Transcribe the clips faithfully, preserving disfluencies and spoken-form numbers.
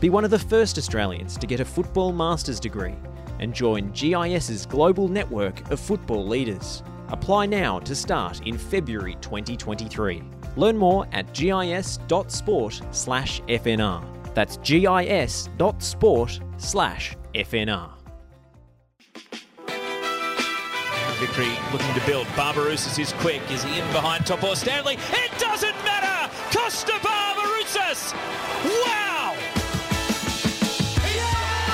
Be one of the first Australians to get a football master's degree and join GIS's global network of football leaders. Apply now to start in February twenty twenty-three. Learn more at gis dot sport slash F N R. That's gis dot sport slash F N R. Victory looking to build. Barbarouses is quick. Is he in behind Topor-Stanley? It doesn't matter! Kosta Barbarouses! Wow! Yeah!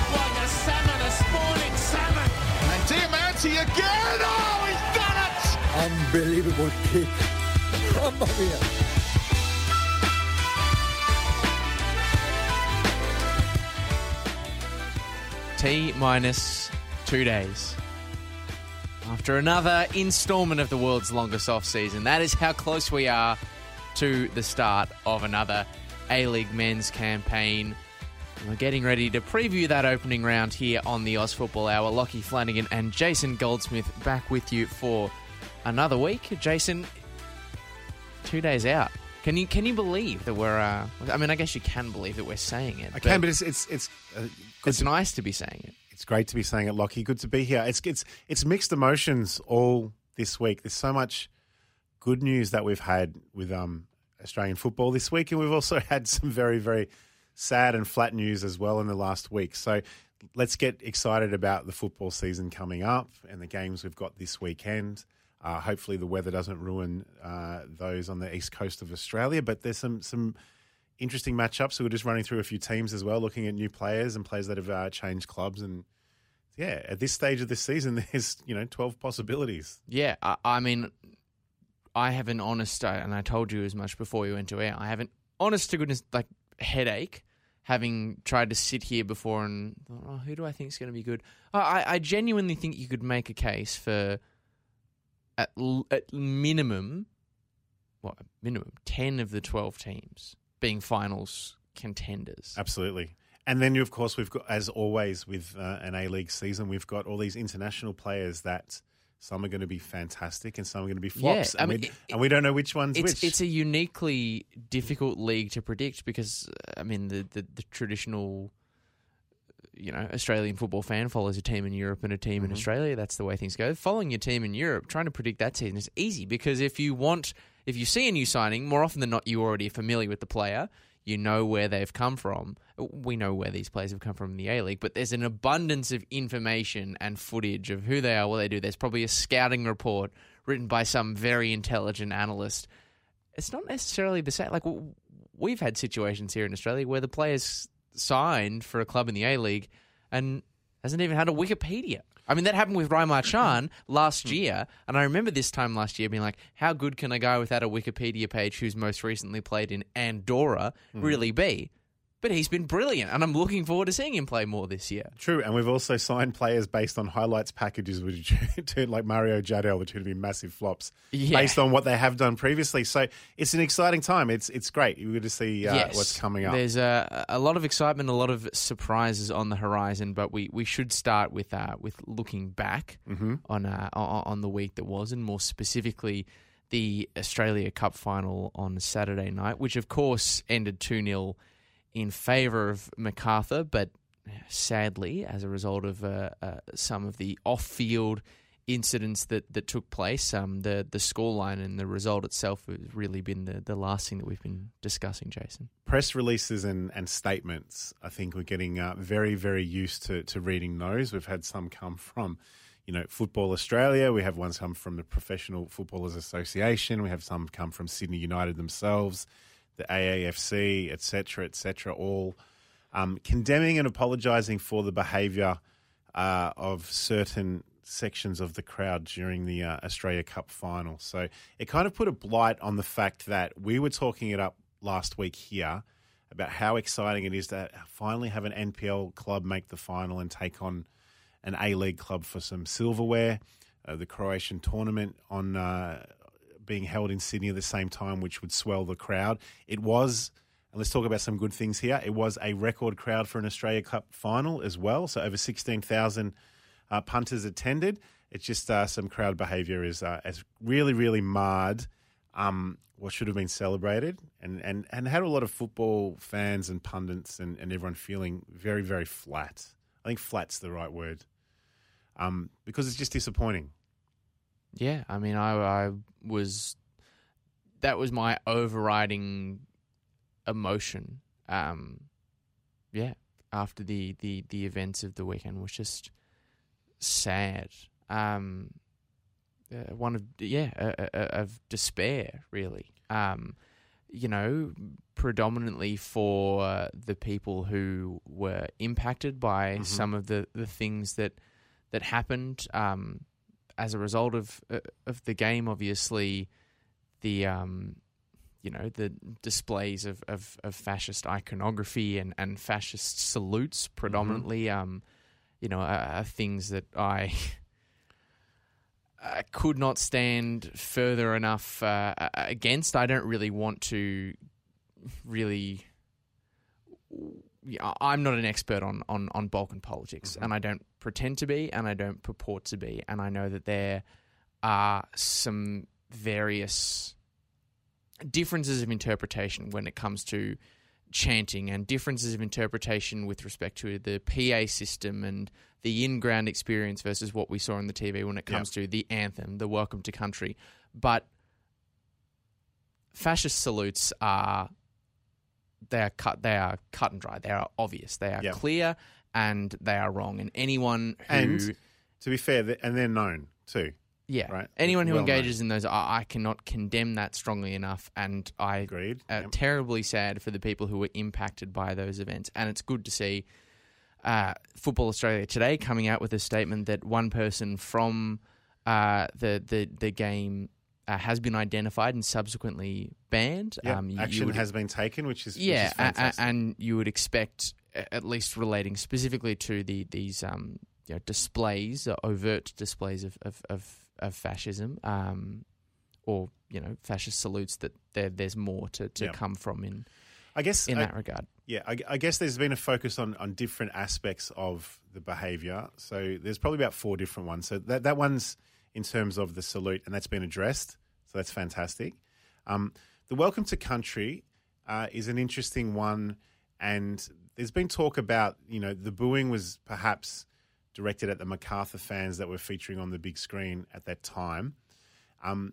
Up like a salmon, a spawning salmon. And Diamante again! Oh, he's done it! Unbelievable kick from Mario. T-minus two days. After another instalment of the world's longest off-season, that is how close we are to the start of another A-League men's campaign. And we're getting ready to preview that opening round here on the Oz Football Hour. Lockie Flanagan and Jason Goldsmith back with you for another week. Jason, two days out. Can you can you believe that we're? Uh, I mean, I guess you can believe that we're saying it. I can, but it's it's it's uh, it's to, nice to be saying it. It's great to be saying it, Lockie. Good to be here. It's it's it's mixed emotions all this week. There's so much good news that we've had with um, Australian football this week, and we've also had some very very sad and flat news as well in the last week. So let's get excited about the football season coming up and the games we've got this weekend. Uh, hopefully the weather doesn't ruin uh, those on the east coast of Australia, but there's some some interesting matchups. We were just running through a few teams as well, looking at new players and players that have uh, changed clubs. And yeah, at this stage of this season, there's you know twelve possibilities. Yeah, I, I mean, I have an honest, and I told you as much before we went to air. I have an honest to goodness like headache having tried to sit here before and thought, oh, who do I think is going to be good? I, I genuinely think you could make a case for. At, l- at minimum, what well, minimum ten of the twelve teams being finals contenders. Absolutely, and then of course we've got, as always with uh, an A-League season, we've got all these international players that some are going to be fantastic and some are going to be flops, yeah, and, mean, we, it, and we don't know which one's it's, which. It's a uniquely difficult league to predict because I mean the the, the traditional. You know, Australian football fan follows a team in Europe and a team mm-hmm. in Australia. That's the way things go. Following your team in Europe, trying to predict that season is easy because if you want, if you see a new signing, more often than not, you already are familiar with the player. You know where they've come from. We know where these players have come from in the A-League, but there's an abundance of information and footage of who they are, what they do. There's probably a scouting report written by some very intelligent analyst. It's not necessarily the same. Like, we've had situations here in Australia where the players signed for a club in the A-League and hasn't even had a Wikipedia. I mean, that happened with Raimar Chan last year, and I remember this time last year being like, how good can a guy without a Wikipedia page who's most recently played in Andorra mm. really be? But he's been brilliant, and I'm looking forward to seeing him play more this year. True, and we've also signed players based on highlights packages, which like Mario Jardel, which would be massive flops, yeah. based on what they have done previously. So it's an exciting time. It's it's great. You're going to see uh, yes. what's coming up. There's a, a lot of excitement, a lot of surprises on the horizon, but we, we should start with uh, with looking back mm-hmm. on uh, on the week that was, and more specifically the Australia Cup final on Saturday night, which of course ended two nil in favour of MacArthur, but sadly, as a result of uh, uh, some of the off-field incidents that, that took place, um, the, the scoreline and the result itself has really been the, the last thing that we've been discussing, Jason. Press releases and, and statements, I think we're getting uh, very, very used to, to reading those. We've had some come from, you know, Football Australia. We have ones come from the Professional Footballers Association. We have some come from Sydney United themselves, the A A F C, et cetera, et cetera, all um, condemning and apologising for the behaviour uh, of certain sections of the crowd during the uh, Australia Cup final. So it kind of put a blight on the fact that we were talking it up last week here about how exciting it is to finally have an N P L club make the final and take on an A-League club for some silverware, uh, the Croatian tournament on uh being held in Sydney at the same time, which would swell the crowd. It was, and let's talk about some good things here, it was a record crowd for an Australia Cup final as well. So over sixteen thousand uh, punters attended. It's just uh, some crowd behaviour is uh, has really, really marred um, what should have been celebrated, and, and, and had a lot of football fans and pundits and, and everyone feeling very, very flat. I think flat's the right word, um, because it's just disappointing. Yeah, I mean, I, I was – that was my overriding emotion, um, yeah, after the, the, the events of the weekend was just sad. Um, uh, one of – yeah, uh, uh, of despair, really, um, you know, predominantly for the people who were impacted by mm-hmm. some of the, the things that, that happened, um as a result of uh, of the game, obviously, the um, you know the displays of, of, of fascist iconography and, and fascist salutes, predominantly, mm-hmm. um, you know, are, are things that I uh, could not stand further enough uh, against. I don't really want to really. I'm not an expert on, on, on Balkan politics, mm-hmm. and I don't pretend to be, and I don't purport to be, and I know that there are some various differences of interpretation when it comes to chanting, and differences of interpretation with respect to the P A system and the in-ground experience versus what we saw on the T V when it comes yep. to the anthem, the welcome to country. But fascist salutes are... They are cut. They are cut and dry. They are obvious. They are yep. clear, and they are wrong. And anyone who, and, to be fair, they, and they're known too. Yeah, right? Anyone who well engages known. in those, I, I cannot condemn that strongly enough. And I Agreed. Are yep. terribly sad for the people who were impacted by those events. And it's good to see uh, Football Australia today coming out with a statement that one person from uh, the, the the game. Uh, has been identified and subsequently banned. Yep. Um, you, Action you would, has been taken, which is yeah, which is fantastic. A, a, and you would expect, at least relating specifically to the these um, you know, displays, uh, overt displays of of, of, of fascism, um, or you know fascist salutes, that there, there's more to, to yep. come from in. I guess in I, that regard. Yeah, I, I guess there's been a focus on, on different aspects of the behaviour. So there's probably about four different ones. So that that one's. In terms of the salute, and that's been addressed, so that's fantastic. Um, the welcome to country uh, is an interesting one, and there's been talk about, you know, the booing was perhaps directed at the MacArthur fans that were featuring on the big screen at that time. Um,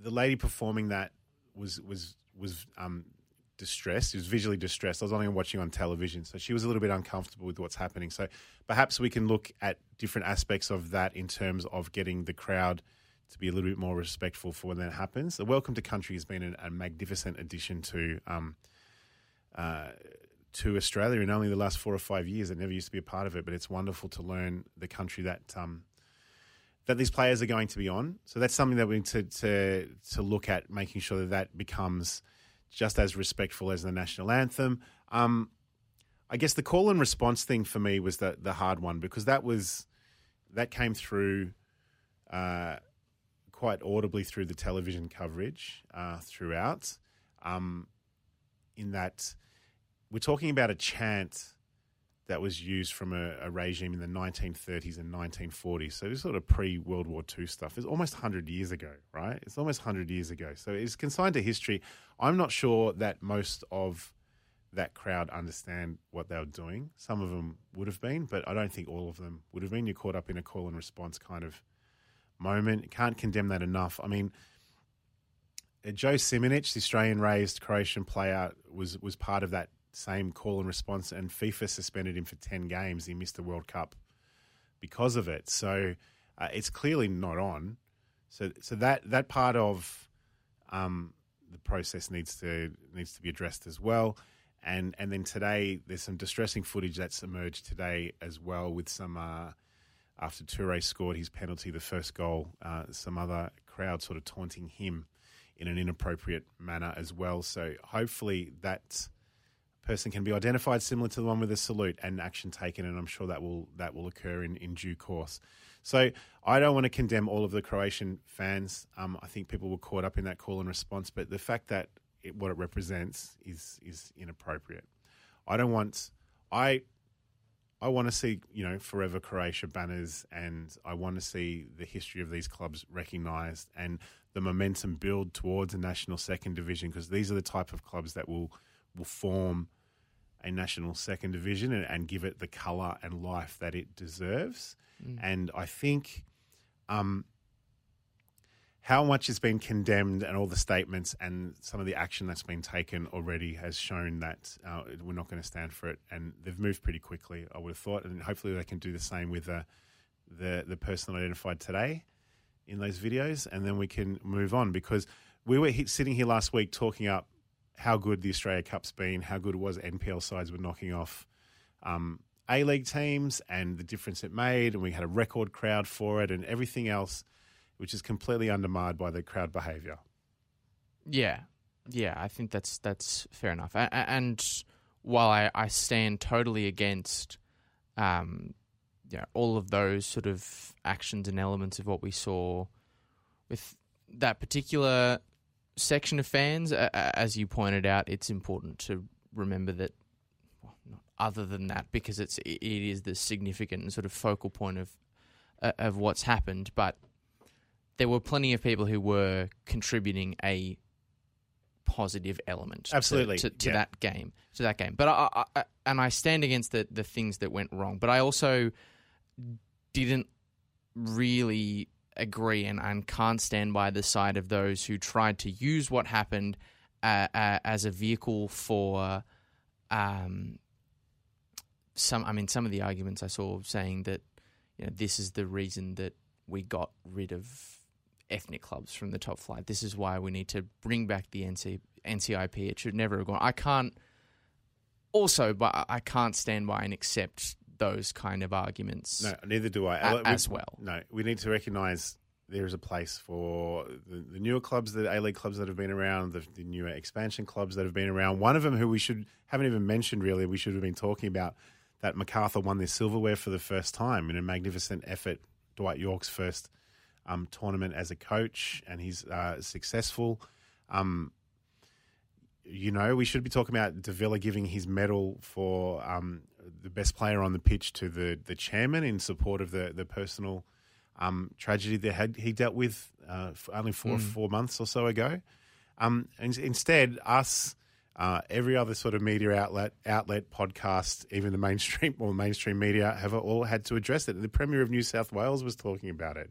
the lady performing that was was was um, distressed, she was visually distressed. I was only watching on television, so she was a little bit uncomfortable with what's happening. So perhaps we can look at different aspects of that in terms of getting the crowd to be a little bit more respectful for when that happens. The welcome to country has been an, a magnificent addition to um, uh, to Australia in only the last four or five years. It never used to be a part of it, but it's wonderful to learn the country that um, that these players are going to be on. So that's something that we need to to, to look at, making sure that that becomes just as respectful as the national anthem. Um, I guess the call and response thing for me was the, the hard one, because that was that came through uh, quite audibly through the television coverage uh, throughout. Um, in that we're talking about a chant that was used from a, a regime in the nineteen thirties and nineteen forties, so this sort of pre-World War Two stuff. It's almost one hundred years ago, right? It's almost one hundred years ago, so it's consigned to history. I'm not sure that most of that crowd understand what they were doing. Some of them would have been, but I don't think all of them would have been. You're caught up in a call and response kind of moment. Can't condemn that enough. I mean, Joe Simonic, the Australian-raised Croatian player, was was part of that same call and response, and FIFA suspended him for ten games. He missed the World Cup because of it. So uh, it's clearly not on. So so that that part of um, the process needs to needs to be addressed as well. And and then today, there's some distressing footage that's emerged today as well with some, uh, after Toure scored his penalty, the first goal, uh, some other crowd sort of taunting him in an inappropriate manner as well. So hopefully that person can be identified, similar to the one with the salute, and action taken, and I'm sure that will that will occur in, in due course. So I don't want to condemn all of the Croatian fans. Um, I think people were caught up in that call and response, but the fact that It, what it represents is is inappropriate. I don't want I I want to see, you know, Forever Croatia banners, and I want to see the history of these clubs recognised and the momentum build towards a national second division, because these are the type of clubs that will will form a national second division and, and give it the colour and life that it deserves. Mm. And I think um, how much has been condemned and all the statements and some of the action that's been taken already has shown that uh, we're not going to stand for it. And they've moved pretty quickly, I would have thought. And hopefully they can do the same with the the, the person identified today in those videos. And then we can move on, because we were sitting here last week talking up how good the Australia Cup's been, how good it was N P L sides were knocking off um, A-League teams and the difference it made, and we had a record crowd for it and everything else, which is completely undermined by the crowd behaviour. Yeah, yeah, I think that's that's fair enough. I, and while I, I stand totally against um, you know, all of those sort of actions and elements of what we saw with that particular section of fans, uh, as you pointed out, it's important to remember that, well, not other than that, because it's it is the significant sort of focal point of uh, of what's happened. But there were plenty of people who were contributing a positive element, absolutely, to, to, to yeah. that game, to that game. But I, I and I stand against the the things that went wrong. But I also didn't really agree and, and can't stand by the side of those who tried to use what happened uh, uh, as a vehicle for um, some. I mean, some of the arguments I saw saying that, you know, this is the reason that we got rid of ethnic clubs from the top flight. This is why we need to bring back the N C I P. It should never have gone. I can't. Also, but I can't stand by and accept those kind of arguments. No, neither do I. A, as well. No, we need to recognise there is a place for the, the newer clubs, the A-League clubs that have been around, the, the newer expansion clubs that have been around. One of them who we should haven't even mentioned really, we should have been talking about, that MacArthur won their silverware for the first time in a magnificent effort, Dwight Yorke's first um, tournament as a coach, and he's uh, successful. Um, you know, we should be talking about Dávila giving his medal for Um, the best player on the pitch to the, the chairman in support of the, the personal um, tragedy that had, he dealt with uh, only four, mm. four months or so ago. Um, and instead, us, uh, every other sort of media outlet, outlet podcast, even the mainstream or mainstream media, have all had to address it. The Premier of New South Wales was talking about it.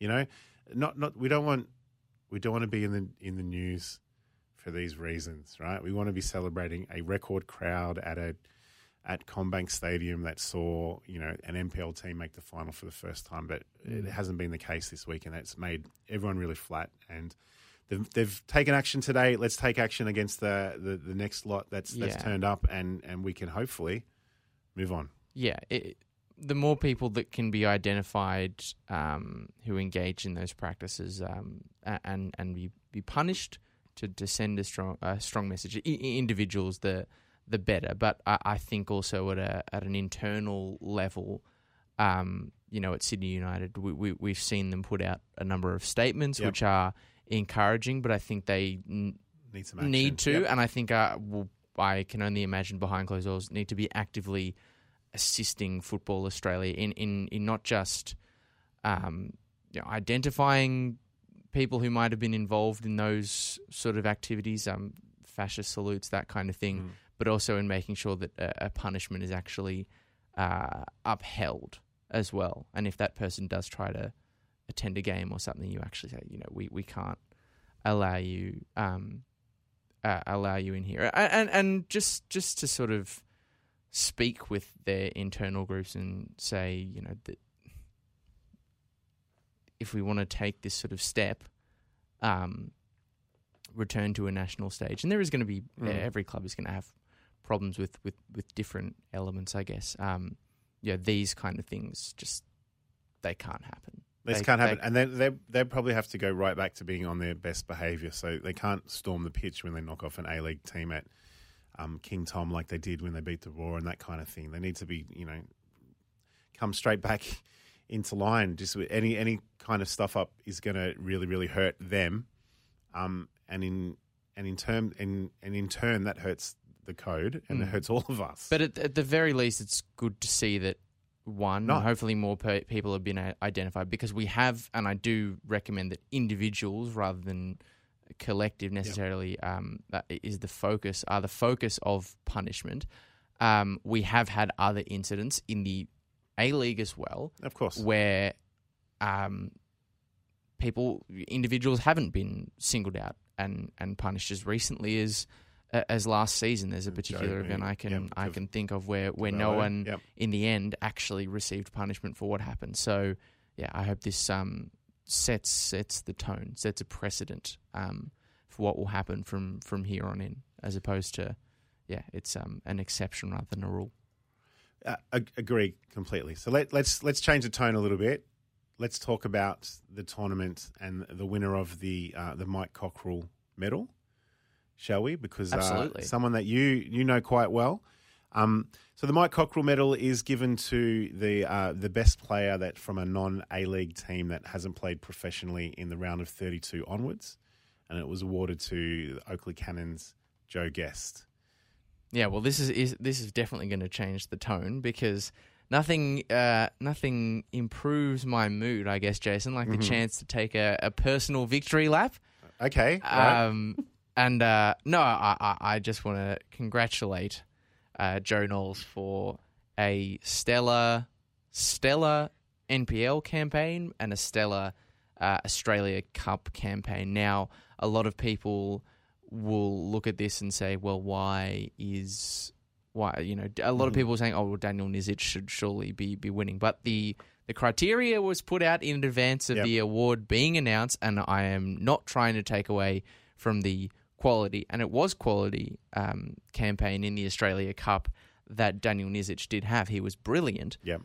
You know, not not we don't want we don't want to be in the in the news for these reasons, right? We want to be celebrating a record crowd at a at Combank Stadium that saw, you know, an N P L team make the final for the first time, but it hasn't been the case this week, and that's made everyone really flat. And they've, they've taken action today. Let's take action against the, the, the next lot that's that's yeah. turned up, and, and we can hopefully move on. Yeah. It, the more people that can be identified um, who engage in those practices um, and and be, be punished to, to send a strong, a strong message. I, individuals that the better. But I, I think also at a at an internal level, um, you know, at Sydney United, we, we, we've seen them put out a number of statements, yep, which are encouraging, but I think they n- need, some need to, yep, and I think uh, well, I can only imagine behind closed doors, need to be actively assisting Football Australia in, in, in not just um, you know, identifying people who might have been involved in those sort of activities, um, fascist salutes, that kind of thing, mm. but also in making sure that a punishment is actually uh, upheld as well. And if that person does try to attend a game or something, you actually say, you know, we, we can't allow you um, uh, allow you in here. And and just just to sort of speak with their internal groups and say, you know, that if we want to take this sort of step, um, return to a national stage, and there is going to be mm. uh, every club is going to have problems with, with, with different elements, I guess. Um, yeah, these kind of things just, they can't happen. This they can't happen. They, and they, they they probably have to go right back to being on their best behaviour. So they can't storm the pitch when they knock off an A-League team at um, King Tom like they did when they beat the Roar and that kind of thing. They need to be, you know, come straight back into line. Just any, any kind of stuff up is going to really, really hurt them. Um, and in and in term and, and in turn that hurts the code, and mm. it hurts all of us. But at, at the very least, it's good to see that one, no. and hopefully more pe- people have been identified, because we have, and I do recommend that individuals rather than collective necessarily yep. um, that is the focus, are the focus of punishment. Um, we have had other incidents in the A-League as well. Of course. Where um, people, individuals haven't been singled out and, and punished as recently as uh, as last season. There's a particular Joe, event I can yep, I can think of where, where no one yep. in the end actually received punishment for what happened. So, yeah, I hope this um, sets sets the tone, sets a precedent um, for what will happen from, from here on in, as opposed to, yeah, it's um, an exception rather than a rule. Uh, agree completely. So let, let's let's change the tone a little bit. Let's talk about the tournament and the winner of the uh, the Mike Cockrell medal, shall we? Because uh, someone that you you know quite well. Um, so the Mike Cockrell medal is given to the uh, the best player that from a non A League team that hasn't played professionally in the round of thirty-two onwards, and it was awarded to the Oakleigh Cannons' Joe Guest. Yeah, well, this is, is this is definitely going to change the tone, because nothing uh, nothing improves my mood, I guess, Jason, like mm-hmm. the chance to take a, a personal victory lap. Okay. Um, right. And uh, no, I, I, I just want to congratulate uh, Joe Knowles for a stellar, stellar N P L campaign and a stellar uh, Australia Cup campaign. Now, a lot of people will look at this and say, well, why is why you know a lot of people are saying, oh, well, Daniel Nizic should surely be be winning, but the the criteria was put out in advance of yep. the award being announced, and I am not trying to take away from the quality, and it was quality um, campaign in the Australia Cup that Daniel Nizic did have. He was brilliant. Yep.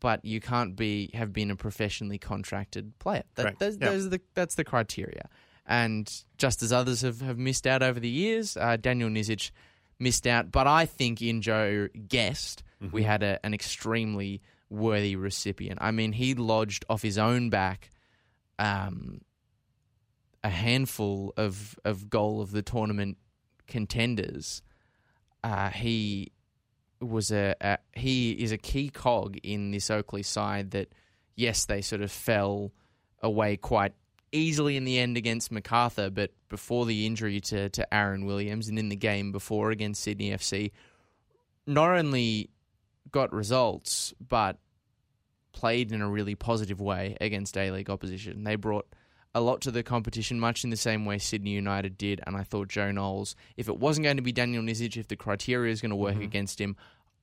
But you can't be have been a professionally contracted player. That, right. that's, yep. that's the that's the criteria. And just as others have, have missed out over the years, uh, Daniel Nizic missed out. But I think in Joe Guest, mm-hmm. we had a, an extremely worthy recipient. I mean, he lodged off his own back um, a handful of, of goal of the tournament contenders. Uh, he was a, a he is a key cog in this Oakleigh side that, yes, they sort of fell away quite easily in the end against MacArthur, but before the injury to, to Aaron Williams and in the game before against Sydney F C, not only got results, but played in a really positive way against A-League opposition. They brought a lot to the competition, much in the same way Sydney United did, and I thought Joe Knowles, if it wasn't going to be Daniel Nizic, if the criteria is going to work mm-hmm. against him,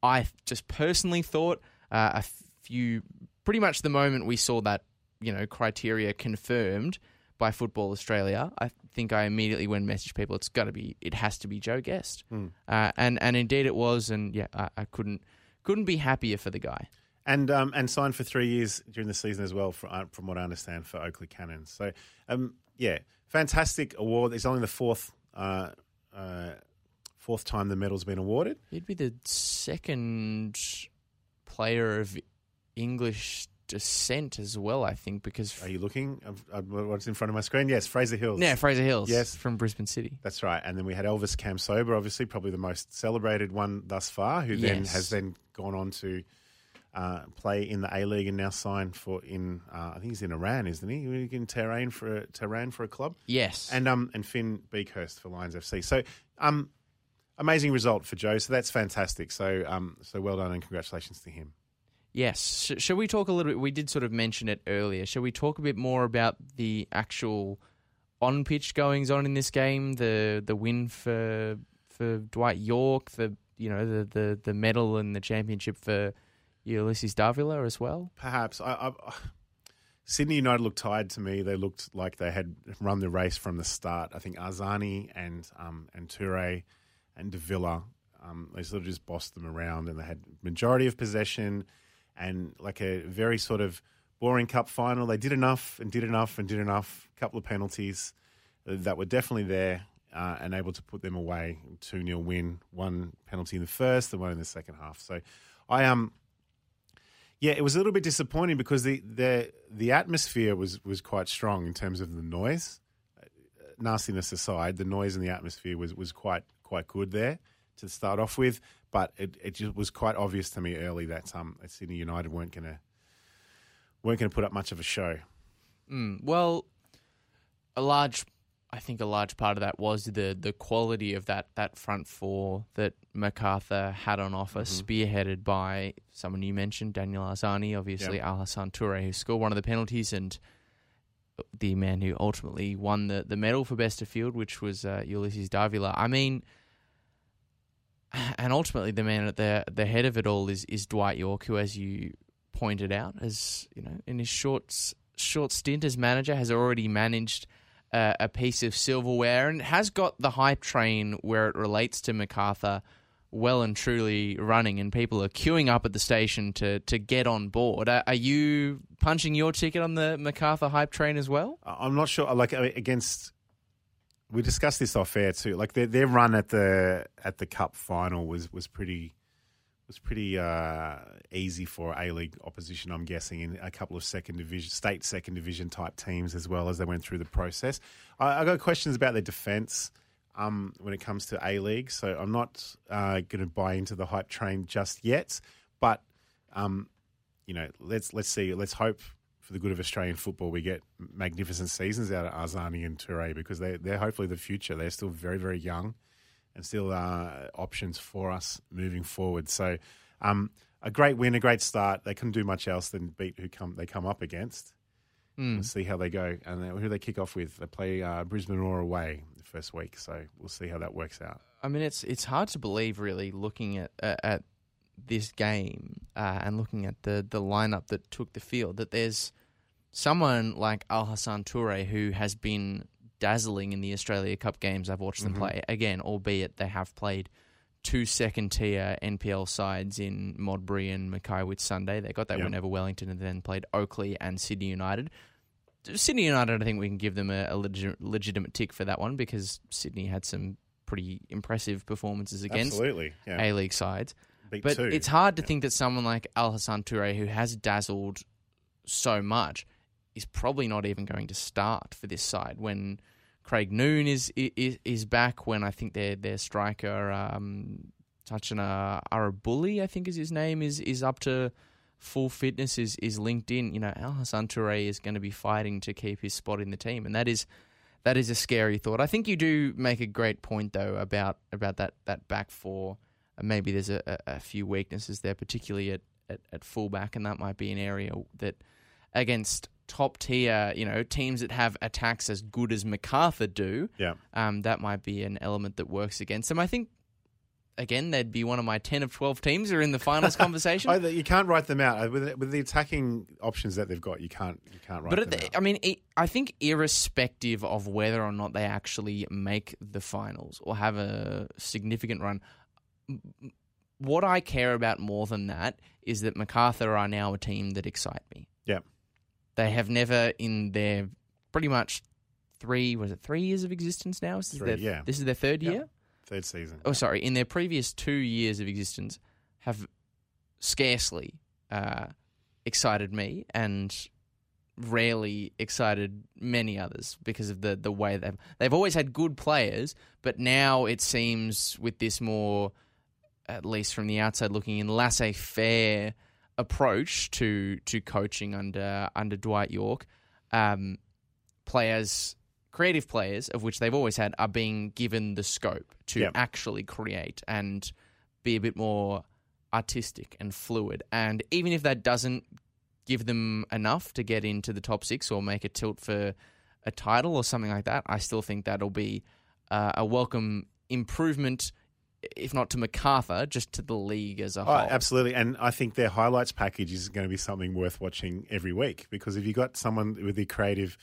I just personally thought uh, a few, pretty much the moment we saw that you know, criteria confirmed by Football Australia, I think I immediately went and messaged people, it's got to be, it has to be Joe Guest. Mm. Uh, and, and indeed it was. And yeah, I, I couldn't, couldn't be happier for the guy. And, um, and signed for three years during the season as well, for, uh, from what I understand, for Oakleigh Cannons. So, um, yeah, fantastic award. It's only the fourth, uh, uh, fourth time the medal's been awarded. He'd be the second player of English descent as well, I think, because... Are you looking? What's in front of my screen? Yes, Fraser Hills. Yeah, Fraser Hills. Yes. From Brisbane City. That's right. And then we had Elvis Kamsober, obviously, probably the most celebrated one thus far, who yes. then has then gone on to uh, play in the A-League and now signed for in... Uh, I think he's in Iran, isn't he? He's in Tehran for a, Tehran for a club. Yes. And um and Finn Beekhurst for Lions F C. So, um, amazing result for Joe. So that's fantastic. So, um, so well done and congratulations to him. Yes. Shall we talk a little bit? We did sort of mention it earlier. Shall we talk a bit more about the actual on-pitch goings-on in this game? The the win for for Dwight Yorke, the you know the, the, the medal and the championship for Ulises Dávila as well. Perhaps. I, I, I, Sydney United looked tired to me. They looked like they had run the race from the start. I think Arzani and um and Toure and Dávila, um, they sort of just bossed them around, and they had majority of possession. And like a very sort of boring cup final, they did enough and did enough and did enough. A couple of penalties that were definitely there uh, and able to put them away. two nil win, one penalty in the first, the one in the second half. So I um, yeah, it was a little bit disappointing because the the, the atmosphere was, was quite strong in terms of the noise. Uh, nastiness aside, the noise and the atmosphere was was quite quite good there. to start off with, but it, it just was quite obvious to me early that um that Sydney United weren't gonna weren't gonna put up much of a show. Mm, well, a large, I think a large part of that was the the quality of that that front four that MacArthur had on offer, mm-hmm. spearheaded by someone you mentioned, Daniel Arzani, obviously yep. Al-Hassan Toure, who scored one of the penalties and the man who ultimately won the, the medal for best of field, which was uh, Ulises Dávila. I mean, and ultimately the man at the the head of it all is is Dwight Yorke, who, as you pointed out, as you know, in his short short stint as manager, has already managed uh, a piece of silverware and has got the hype train where it relates to MacArthur well and truly running, and people are queuing up at the station to, to get on board. Are, are you punching your ticket on the MacArthur hype train as well? I'm not sure. Like against, we discussed this off air too. Like their their run at the at the cup final was was pretty was pretty uh, easy for A-League opposition. I'm guessing in a couple of second division, state second division type teams as well as they went through the process. I, I got questions about their defence. Um, when it comes to A-League. So I'm not uh, going to buy into the hype train just yet. But, um, you know, let's let's see. Let's hope for the good of Australian football we get magnificent seasons out of Arzani and Toure, because they, they're hopefully the future. They're still very, very young and still uh, options for us moving forward. So um, a great win, a great start. They couldn't do much else than beat who come they come up against. Mm. We'll see how they go and who they kick off with. They play uh, Brisbane Roar away the first week, so we'll see how that works out. I mean, it's it's hard to believe, really, looking at uh, at this game uh, and looking at the the lineup that took the field, that there's someone like Al-Hassan Toure who has been dazzling in the Australia Cup games I've watched mm-hmm. them play. Again, albeit they have played two second-tier N P L sides in Modbury and Mackay Whitsunday. They got that yep. win over Wellington and then played Oakleigh and Sydney United. Sydney United, I think we can give them a, a legit, legitimate tick for that one, because Sydney had some pretty impressive performances against Absolutely. Yeah. A-League sides. Beat but two. It's hard to yeah. think that someone like Al-Hassan Toure, who has dazzled so much, is probably not even going to start for this side when Craig Noone is, is is back, when I think their their striker um, Tachana Arabuli, I think is his name, is is up to full fitness, is is linked in. You know, Al-Hassan Toure is going to be fighting to keep his spot in the team, and that is that is a scary thought. I think you do make a great point though about about that that back four. Maybe there's a, a few weaknesses there, particularly at, at at fullback, and that might be an area that against top tier, you know, teams that have attacks as good as MacArthur do, yeah. um, that might be an element that works against them. I think, again, they'd be one of my ten of twelve teams who are in the finals conversation. Oh, you can't write them out. With, with the attacking options that they've got, you can't you can't write but them the, out. I mean, it, I think irrespective of whether or not they actually make the finals or have a significant run, what I care about more than that is that MacArthur are now a team that excite me. Yeah. They have never in their pretty much three, was it three years of existence now? This is three, their, yeah. This is their third yep. year? Third season. Oh, sorry. In their previous two years of existence have scarcely uh, excited me and rarely excited many others because of the, the way they've... They've always had good players, but now it seems with this more, at least from the outside looking in, laissez-faire approach to to coaching under under Dwight Yorke, um, players, creative players, of which they've always had, are being given the scope to yep. actually create and be a bit more artistic and fluid. And even if that doesn't give them enough to get into the top six or make a tilt for a title or something like that, I still think that'll be uh, a welcome improvement, if not to MacArthur, just to the league as a whole. Oh, absolutely. And I think their highlights package is going to be something worth watching every week, because if you've got someone with the creative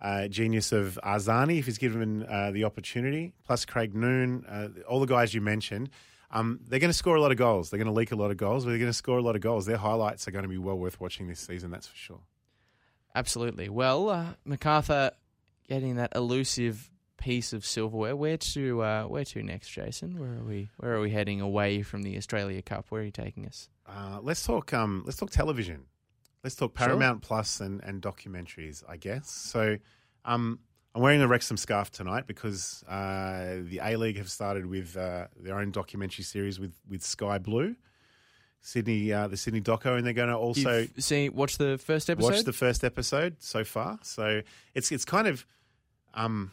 uh, genius of Arzani, if he's given uh, the opportunity, plus Craig Noone, uh, all the guys you mentioned, um, they're going to score a lot of goals. They're going to leak a lot of goals, but they're going to score a lot of goals. Their highlights are going to be well worth watching this season, that's for sure. Absolutely. Well, uh, MacArthur getting that elusive piece of silverware. Where to? Uh, where to next, Jason? Where are we? Where are we heading away from the Australia Cup? Where are you taking us? Uh, let's talk. Um, let's talk television. Let's talk Paramount sure. Plus and, and documentaries, I guess. So, um, I'm wearing the Wrexham scarf tonight because uh, the A-League have started with uh, their own documentary series with, with Sky Blue, Sydney, uh, the Sydney doco, and they're going to also see watch the first episode. Watch the first episode so far, so it's it's kind of um,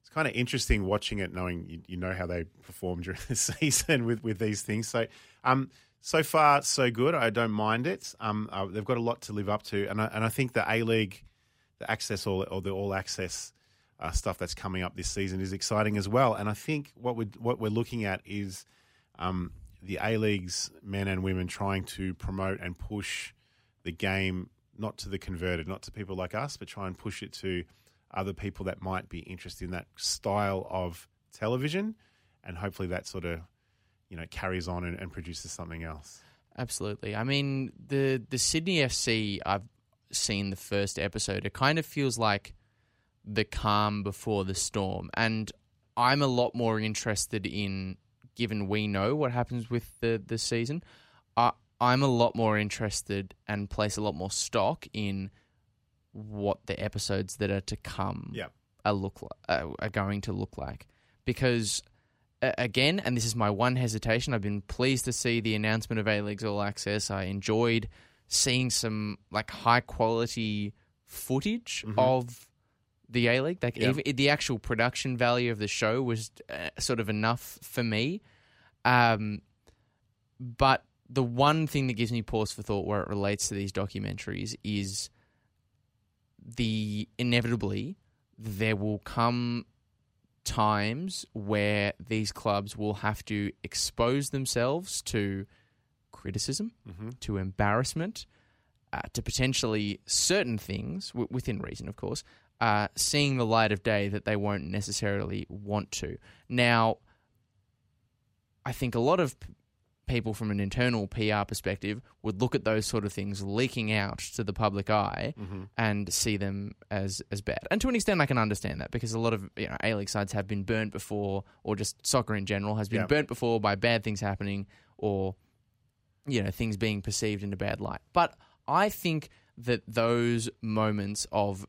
it's kind of interesting watching it, knowing you, you know how they perform during the season with, with these things. So um, so far so good. I don't mind it. Um, uh, they've got a lot to live up to, and I, and I think the A-League. The access all or the all access uh, stuff that's coming up this season is exciting as well, and I think what we what we're looking at is um, the A-League's men and women trying to promote and push the game not to the converted, not to people like us, but try and push it to other people that might be interested in that style of television, and hopefully that sort of you know carries on and, and produces something else. Absolutely, I mean the the Sydney F C I've. seen the first episode, it kind of feels like the calm before the storm. And I'm a lot more interested in, given we know what happens with the, the season, uh, I'm a lot more interested and place a lot more stock in what the episodes that are to come yeah. are, look like, uh, are going to look like. Because, uh, again, and this is my one hesitation, I've been pleased to see the announcement of A-League's All Access. I enjoyed seeing some like high quality footage mm-hmm. of the A-League, like yeah. even, the actual production value of the show was uh, sort of enough for me. Um, but the one thing that gives me pause for thought where it relates to these documentaries is the inevitably there will come times where these clubs will have to expose themselves to criticism, mm-hmm. to embarrassment, uh, to potentially certain things, w- within reason, of course, uh, seeing the light of day that they won't necessarily want to. Now, I think a lot of p- people from an internal P R perspective would look at those sort of things leaking out to the public eye mm-hmm. and see them as, as bad. And to an extent, I can understand that because a lot of you know, A-League sides have been burnt before, or just soccer in general has been yeah. burnt before by bad things happening or you know, things being perceived in a bad light. But I think that those moments of,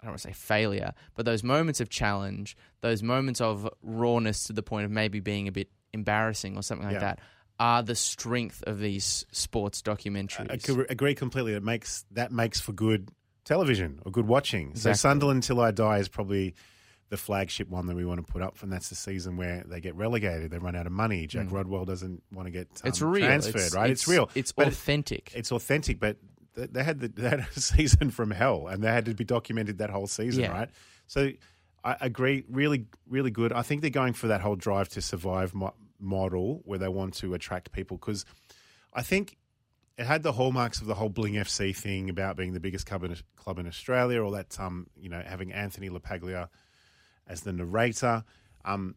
I don't want to say failure, but those moments of challenge, those moments of rawness to the point of maybe being a bit embarrassing or something like yeah. that, are the strength of these sports documentaries. I, I could agree completely. It makes that makes for good television or good watching. Exactly. So Sunderland Till I Die is probably the flagship one that we want to put up, and that's the season where they get relegated, they run out of money. Jack mm. Rodwell doesn't want to get um, it's real. transferred, it's, right? It's, it's real. It's but authentic. It, it's authentic, but th- they had the, they had a season from hell, and they had to be documented that whole season, yeah. right? So I agree, really, really good. I think they're going for that whole drive to survive mo- model where they want to attract people because I think it had the hallmarks of the whole Bling F C thing about being the biggest club in, club in Australia, or that um, you know having Anthony LaPaglia as the narrator, um,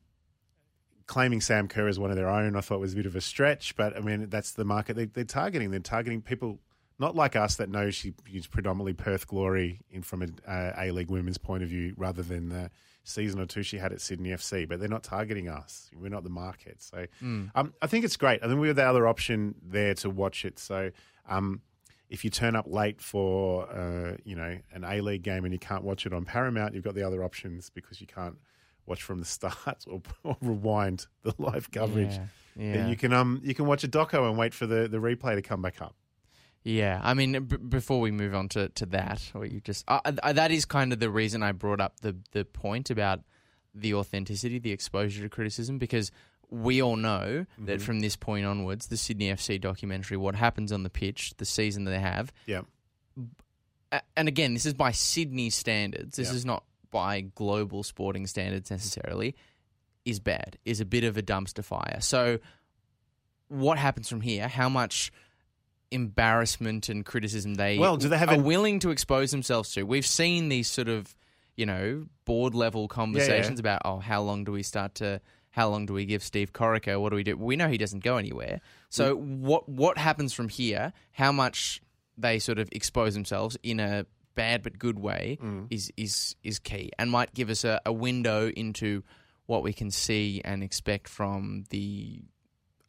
claiming Sam Kerr as one of their own, I thought was a bit of a stretch. But I mean, that's the market they, they're targeting. They're targeting people not like us that know she, she's predominantly Perth Glory in from an uh, A-League women's point of view, rather than the season or two she had at Sydney F C. But they're not targeting us. We're not the market. So mm. um, I think it's great. I think we have the other option there to watch it. So um, if you turn up late for uh, you know an A-League game and you can't watch it on Paramount, you've got the other options because you can't watch from the start or, or rewind the live coverage. Yeah, yeah. Then you can um you can watch a doco and wait for the, the replay to come back up. Yeah, I mean b- before we move on to, to that, or you just uh, uh, that is kind of the reason I brought up the the point about the authenticity, the exposure to criticism, because we all know mm-hmm. that from this point onwards, the Sydney F C documentary, what happens on the pitch, the season that they have. Yeah. And again, this is by Sydney standards. This yeah. is not by global sporting standards necessarily, is bad, is a bit of a dumpster fire. So what happens from here? How much embarrassment and criticism they well, do they have are an- willing to expose themselves to? We've seen these sort of, you know, board-level conversations yeah, yeah. about, oh, how long do we start to... How long do we give Steve Corica? What do we do? We know he doesn't go anywhere. So what what happens from here, how much they sort of expose themselves in a bad but good way mm. is, is is key, and might give us a, a window into what we can see and expect from the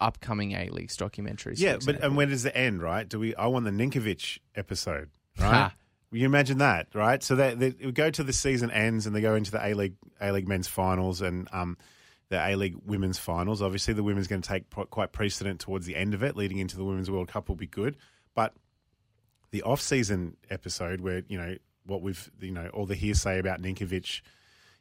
upcoming A-Leagues documentaries. Yeah, but and when does it end, right? Do we? I want the Ninkovic episode, right? You imagine that, right? So they, they, they go to the season ends and they go into the A-League A-League men's finals and um, the A-League women's finals. Obviously, the women's going to take pro- quite precedent towards the end of it, leading into the Women's World Cup will be good. But the off-season episode where, you know, what we've, you know, all the hearsay about Ninkovic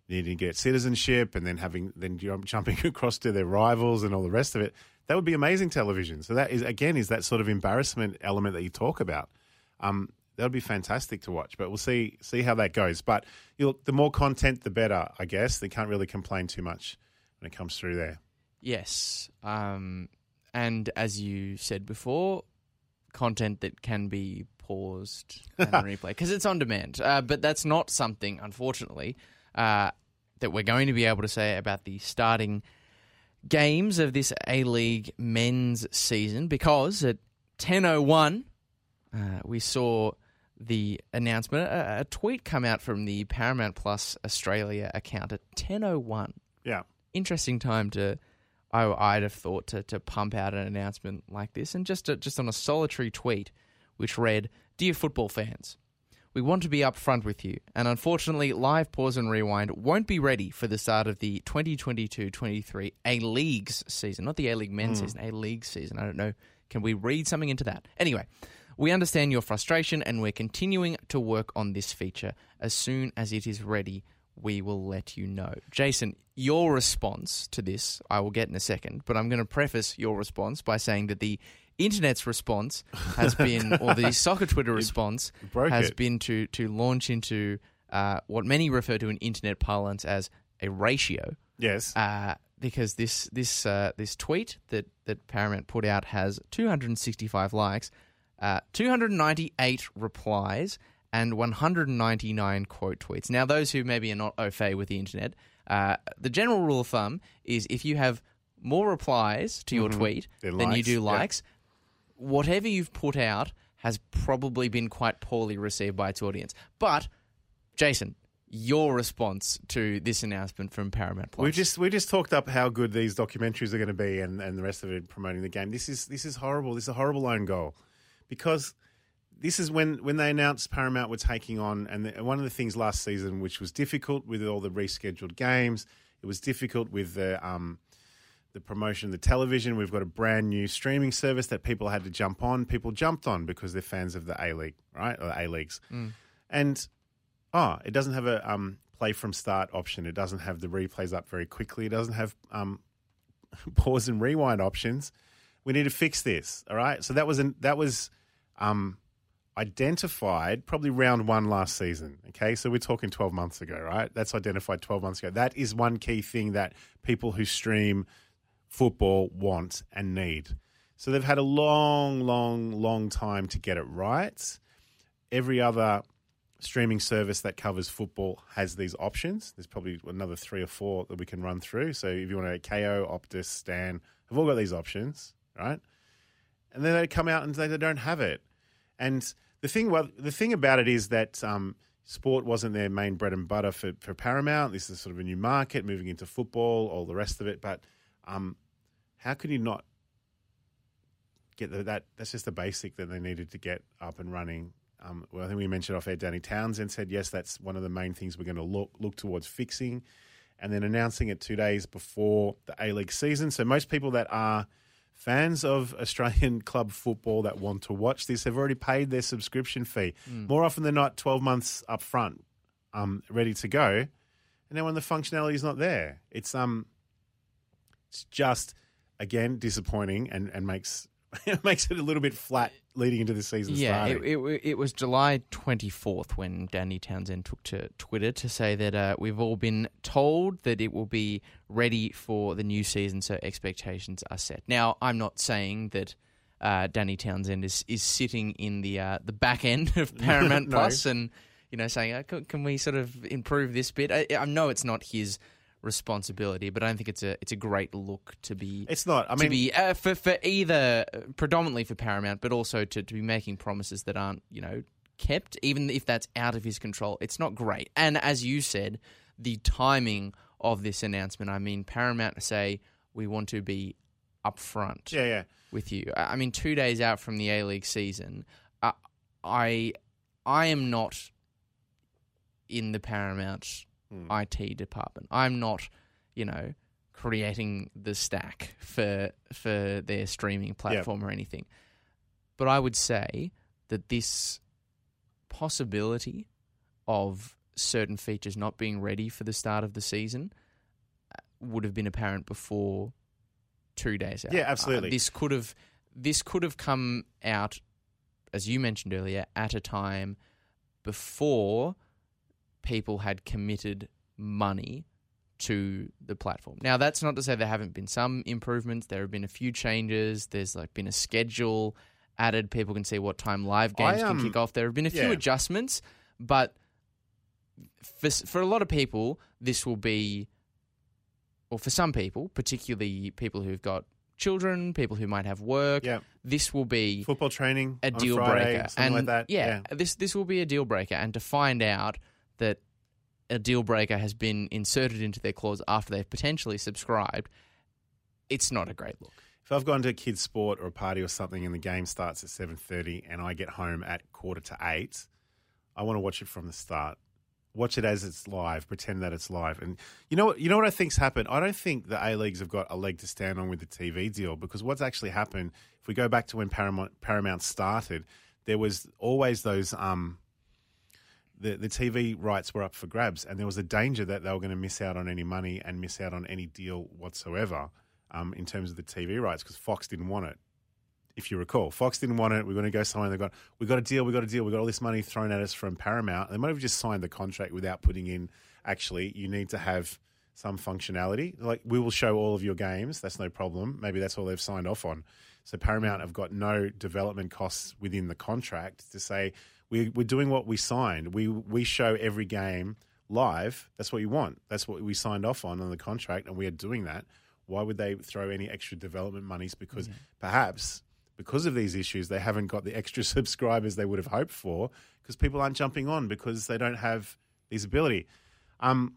needing to get citizenship and then having, then jumping across to their rivals and all the rest of it, that would be amazing television. So that is, again, is that sort of embarrassment element that you talk about. Um, That would be fantastic to watch, but we'll see see how that goes. But you'll, the more content, the better, I guess. They can't really complain too much when it comes through there. Yes. Um, and as you said before, content that can be paused and replay because it's on demand. Uh, but that's not something, unfortunately, uh, that we're going to be able to say about the starting games of this A-League men's season because at ten oh one uh, we saw the announcement, a, a tweet come out from the Paramount Plus Australia account at ten oh one Yeah. Interesting time to, I, I'd have thought, to, to pump out an announcement like this. And just, to, just on a solitary tweet, which read, "Dear football fans, we want to be upfront with you. And unfortunately, live pause and rewind won't be ready for the start of the twenty twenty-two twenty-three A-Leagues season." Not the A-League men's mm. season, A-League season. I don't know. Can we read something into that? Anyway. "We understand your frustration and we're continuing to work on this feature. As soon as it is ready, we will let you know." Jason, your response to this, I will get in a second, but I'm going to preface your response by saying that the internet's response has been, or the soccer Twitter response has it. been to, to launch into uh, what many refer to in internet parlance as a ratio. Yes. Uh, because this this uh, this tweet that, that Paramount put out has two hundred sixty-five likes, Uh, two hundred ninety-eight replies and one hundred ninety-nine quote tweets. Now, those who maybe are not au fait with the internet, uh, the general rule of thumb is if you have more replies to your mm-hmm. tweet than likes. you do likes, yeah. whatever you've put out has probably been quite poorly received by its audience. But, Jason, your response to this announcement from Paramount Plus. We just we just talked up how good these documentaries are going to be and, and the rest of it promoting the game. This is this is horrible. This is a horrible own goal. Because this is when, when they announced Paramount were taking on, and the, one of the things last season which was difficult with all the rescheduled games, it was difficult with the um, the promotion of the television. We've got a brand new streaming service that people had to jump on. People jumped on because they're fans of the A-League, right, or A-Leagues. Mm. And, oh, it doesn't have a um, play from start option. It doesn't have the replays up very quickly. It doesn't have um, pause and rewind options. We need to fix this, all right? So that was an, that was um, identified probably round one last season, okay? So we're talking twelve months ago, right? That's identified twelve months ago. That is one key thing that people who stream football want and need. So they've had a long, long, long time to get it right. Every other streaming service that covers football has these options. There's probably another three or four that we can run through. So if you want to K O, Optus, Stan, they've all got these options. Right, and then they come out and they don't have it. And the thing, well, the thing about it is that um, sport wasn't their main bread and butter for, for Paramount. This is sort of a new market, moving into football, all the rest of it. But um, how can you not get the, that? That's just the basic that they needed to get up and running. Um, well, I think we mentioned off air. Danny Townsend said, "Yes, that's one of the main things we're going to look look towards fixing," and then announcing it two days before the A-League season. So most people that are fans of Australian club football that want to watch this have already paid their subscription fee. Mm. More often than not, twelve months up front, um, ready to go. And then when the functionality is not there, it's um, it's just, again, disappointing and, and makes it makes it a little bit flat leading into the season yeah, starting. Yeah, it, it, it was July twenty-fourth when Danny Townsend took to Twitter to say that uh, we've all been told that it will be ready for the new season, so expectations are set. Now, I'm not saying that uh, Danny Townsend is, is sitting in the uh, the back end of Paramount no. Plus and you know saying, uh, can, can we sort of improve this bit? I, I know it's not his responsibility, but I don't think it's a it's a great look to be. It's not. I mean, to be, uh, for for either predominantly for Paramount, but also to, to be making promises that aren't you know kept, even if that's out of his control. It's not great. And as you said, the timing of this announcement. I mean, Paramount say we want to be upfront. Yeah, yeah. With you. I mean, two days out from the A-League season, uh, I I am not in the Paramount's mm. I T department. I'm not, you know, creating the stack for for their streaming platform yep. or anything. But I would say that this possibility of certain features not being ready for the start of the season would have been apparent before two days out. Yeah, absolutely. Uh, this could have this could have come out, as you mentioned earlier, at a time before people had committed money to the platform. Now, that's not to say there haven't been some improvements. There have been a few changes. There's like been a schedule added. People can see what time live games I, um, can kick off. There have been a yeah. few adjustments, but for, for a lot of people, this will be, or for some people, particularly people who've got children, people who might have work, yeah. this will be football training a deal on Friday, breaker, and like that. Yeah, yeah, this this will be a deal breaker. And to find out that a deal breaker has been inserted into their clause after they've potentially subscribed, it's not a great look. If I've gone to a kid's sport or a party or something and the game starts at seven thirty and I get home at quarter to eight, I want to watch it from the start. Watch it as it's live, pretend that it's live. And you know, you know what I think's happened? I don't think the A-Leagues have got a leg to stand on with the T V deal, because what's actually happened, if we go back to when Paramount, Paramount started, there was always those um, – The, the T V rights were up for grabs, and there was a danger that they were going to miss out on any money and miss out on any deal whatsoever um, in terms of the T V rights, because Fox didn't want it. If you recall, Fox didn't want it. We're going to go somewhere. They got we got a deal. We got a deal. We got all this money thrown at us from Paramount. They might have just signed the contract without putting in, actually, you need to have some functionality. Like, we will show all of your games. That's no problem. Maybe that's all they've signed off on. So Paramount have got no development costs within the contract to say, We, we're doing what we signed. We we show every game live. That's what you want. That's what we signed off on on the contract, and we are doing that. Why would they throw any extra development monies? Because yeah. perhaps because of these issues, they haven't got the extra subscribers they would have hoped for, because people aren't jumping on because they don't have this ability. Um,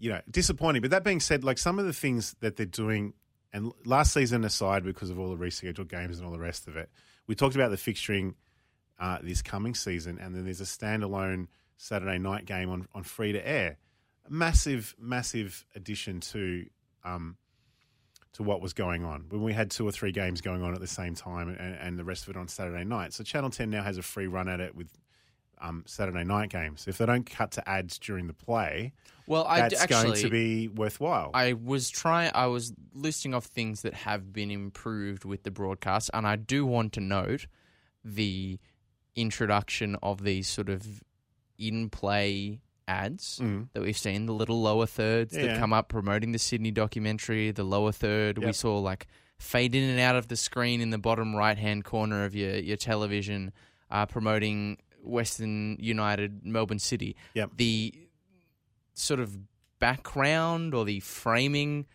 you know, disappointing. But that being said, like, some of the things that they're doing, and last season aside, because of all the rescheduled games and all the rest of it, we talked about the fixturing Uh, this coming season, and then there's a standalone Saturday night game on, on free-to-air. Massive, massive addition to um, to what was going on when we had two or three games going on at the same time, and, and the rest of it on Saturday night. So Channel ten now has a free run at it with um, Saturday night games. If they don't cut to ads during the play, well, I that's d- actually, going to be worthwhile. I was trying. I was listing off things that have been improved with the broadcast, and I do want to note the introduction of these sort of in-play ads mm. that we've seen, the little lower thirds yeah. that come up promoting the Sydney documentary, the lower third. Yep. We saw like fade in and out of the screen in the bottom right-hand corner of your, your television uh, promoting Western United, Melbourne City. Yep. The sort of background or the framing,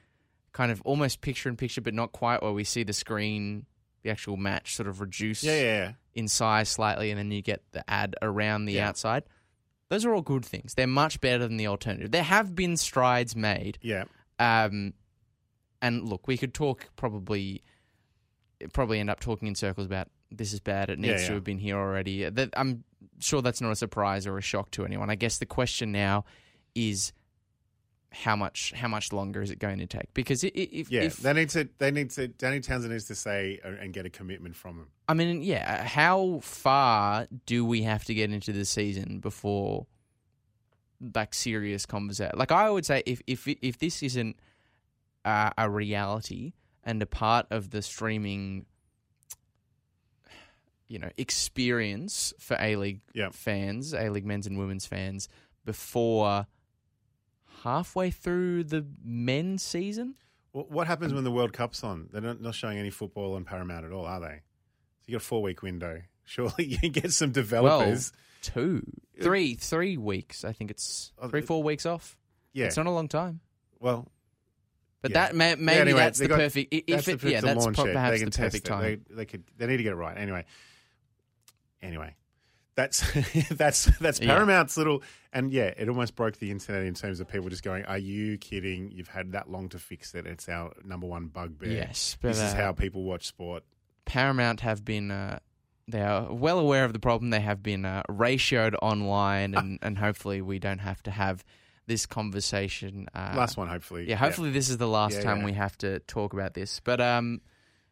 kind of almost picture-in-picture, but not quite, where we see the screen, the actual match sort of reduce yeah, yeah, yeah. in size slightly, and then you get the ad around the yeah. outside. Those are all good things. They're much better than the alternative. There have been strides made. Yeah. Um, and look, we could talk probably, probably end up talking in circles about this is bad, it needs yeah, yeah. to have been here already. That, I'm sure that's not a surprise or a shock to anyone. I guess the question now is, how much how much longer is it going to take? Because if yeah, if, they need to they need to Danny Townsend needs to say and get a commitment from them. I mean, yeah, how far do we have to get into the season before like serious conversation? Like, I would say, if if if this isn't uh, a reality and a part of the streaming, you know, experience for A-League yep. fans, A-League men's and women's fans, before halfway through the men's season? Well, what happens when the World Cup's on? They're not, not showing any football on Paramount at all, are they? So you got a four-week window. Surely you get some developers. Well, two, three, three weeks. I think it's three, four weeks off. Yeah, it's not a long time. Well, but yeah. that may, maybe yeah, anyway, that's, the got, perfect, if that's it, the perfect. Yeah, that's pro- perhaps the perfect time. They, they could. They need to get it right. Anyway. Anyway. That's that's that's Paramount's yeah. little, and yeah, it almost broke the internet in terms of people just going, "Are you kidding? You've had that long to fix it. It's our number one bugbear. Yes, but this uh, is how people watch sport." Paramount have been uh, they are well aware of the problem. They have been uh, ratioed online, and, and hopefully we don't have to have this conversation. Uh, last one, hopefully. Yeah, hopefully yeah. this is the last yeah, time yeah. we have to talk about this. But um,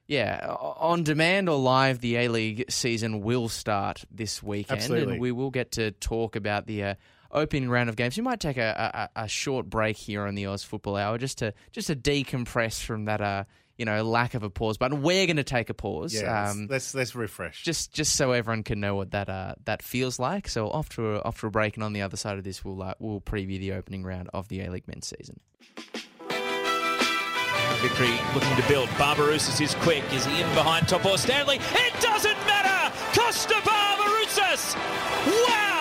yeah, on demand or live, the A-League season will start this weekend. Absolutely. And we will get to talk about the uh, opening round of games. We might take a, a, a short break here on the Oz Football Hour just to just to decompress from that uh, you know, lack of a pause. But we're going to take a pause. Yeah, um, let's, let's let's refresh. Just just so everyone can know what that uh, that feels like. So off to a, off to a break, and on the other side of this, we'll uh, we'll preview the opening round of the A-League men's season. Victory looking to build. Barbarouses is quick. Is he in behind Topor-Stanley? It doesn't matter. Kosta Barbarouses. Wow.